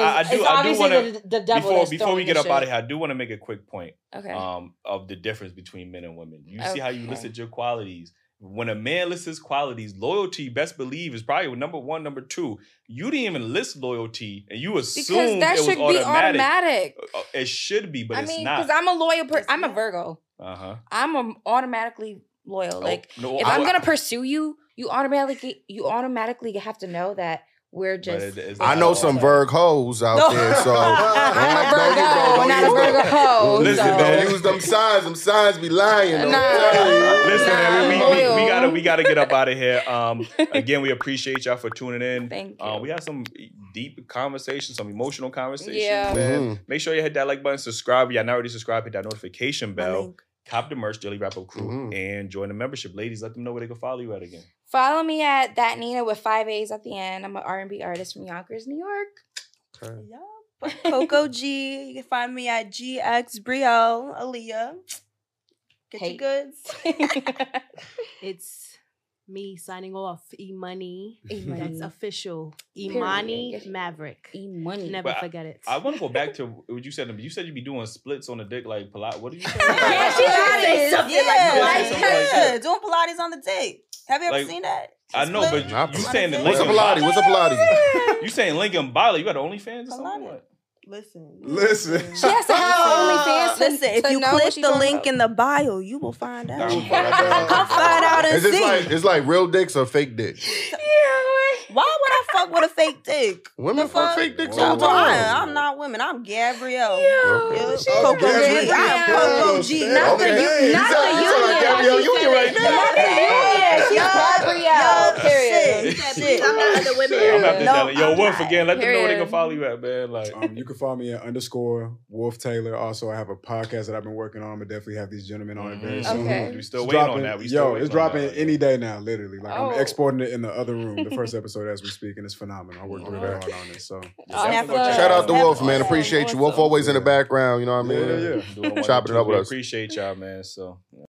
Before we get up out of here, I do want to make a quick point of the difference between men and women. You see how you listed your qualities. When a man lists his qualities, loyalty, best believe, is probably number 1, number 2. You didn't even list loyalty, and you assumed it was automatic. Because that should be automatic. It should be, but it's not. Because I'm a loyal person. I'm a Virgo. Uh-huh. I'm automatically loyal. Oh, like, no, if I'm going to pursue you, you automatically have to know that we're just... I know some Virg hoes out there, so... I'm not a Virgo hoe. Listen, man, use them signs. Them signs be lying. Listen, man, we gotta get up out of here. Again, we appreciate y'all for tuning in. Thank you. We had some deep conversations, some emotional conversations. Yeah. Man. Make sure you hit that like button, subscribe. If y'all not already subscribed, hit that notification bell. Cop the merch, Daily Wrap Up Crew, and join the membership. Ladies, let them know where they can follow you at again. Follow me at That Nina with 5 A's at the end. I'm an R&B artist from Yonkers, New York. Okay. Yup. Coco G. You can find me at GX Brielle, Aaliyah. Get your goods. It's me signing off. E Money. That's official. Imani Maverick. E Money. Never forget it. I want to go back to what you said. You said you'd be doing splits on the dick like Pilates. What did you say? Yeah, doing Pilates on the dick. Have you ever seen that? I know, but you saying that Lincoln. What's a Pilates? You saying Lincoln Bali? You got OnlyFans or something? What? Listen. She has to have OnlyFans. Listen, if you click the link in the bio, you will find out. Come find out and see. It's like real dicks or fake dicks. Yeah. Why would I fuck with a fake dick? Women fuck fake dicks all the time. I'm not women. I'm Gabrielle. Coco G. Not the union. Not the union right now. Period. Shit. I'm not the women. Yo, Wolf, again, let them know where they can follow you at, man. You can follow me at _ Wolf Taylor. Also, I have a podcast that I've been working on. I'm going to definitely have these gentlemen on it very soon. We still waiting on that. Yo, it's dropping any day now, literally. I'm exporting it in the other room. The first episode as we speak, and it's phenomenal. I worked really hard on it. So shout out to Wolf, man. Appreciate you. Wolf always in the background. You know what I mean? Yeah. Chopping it up with us. Appreciate y'all, man. So.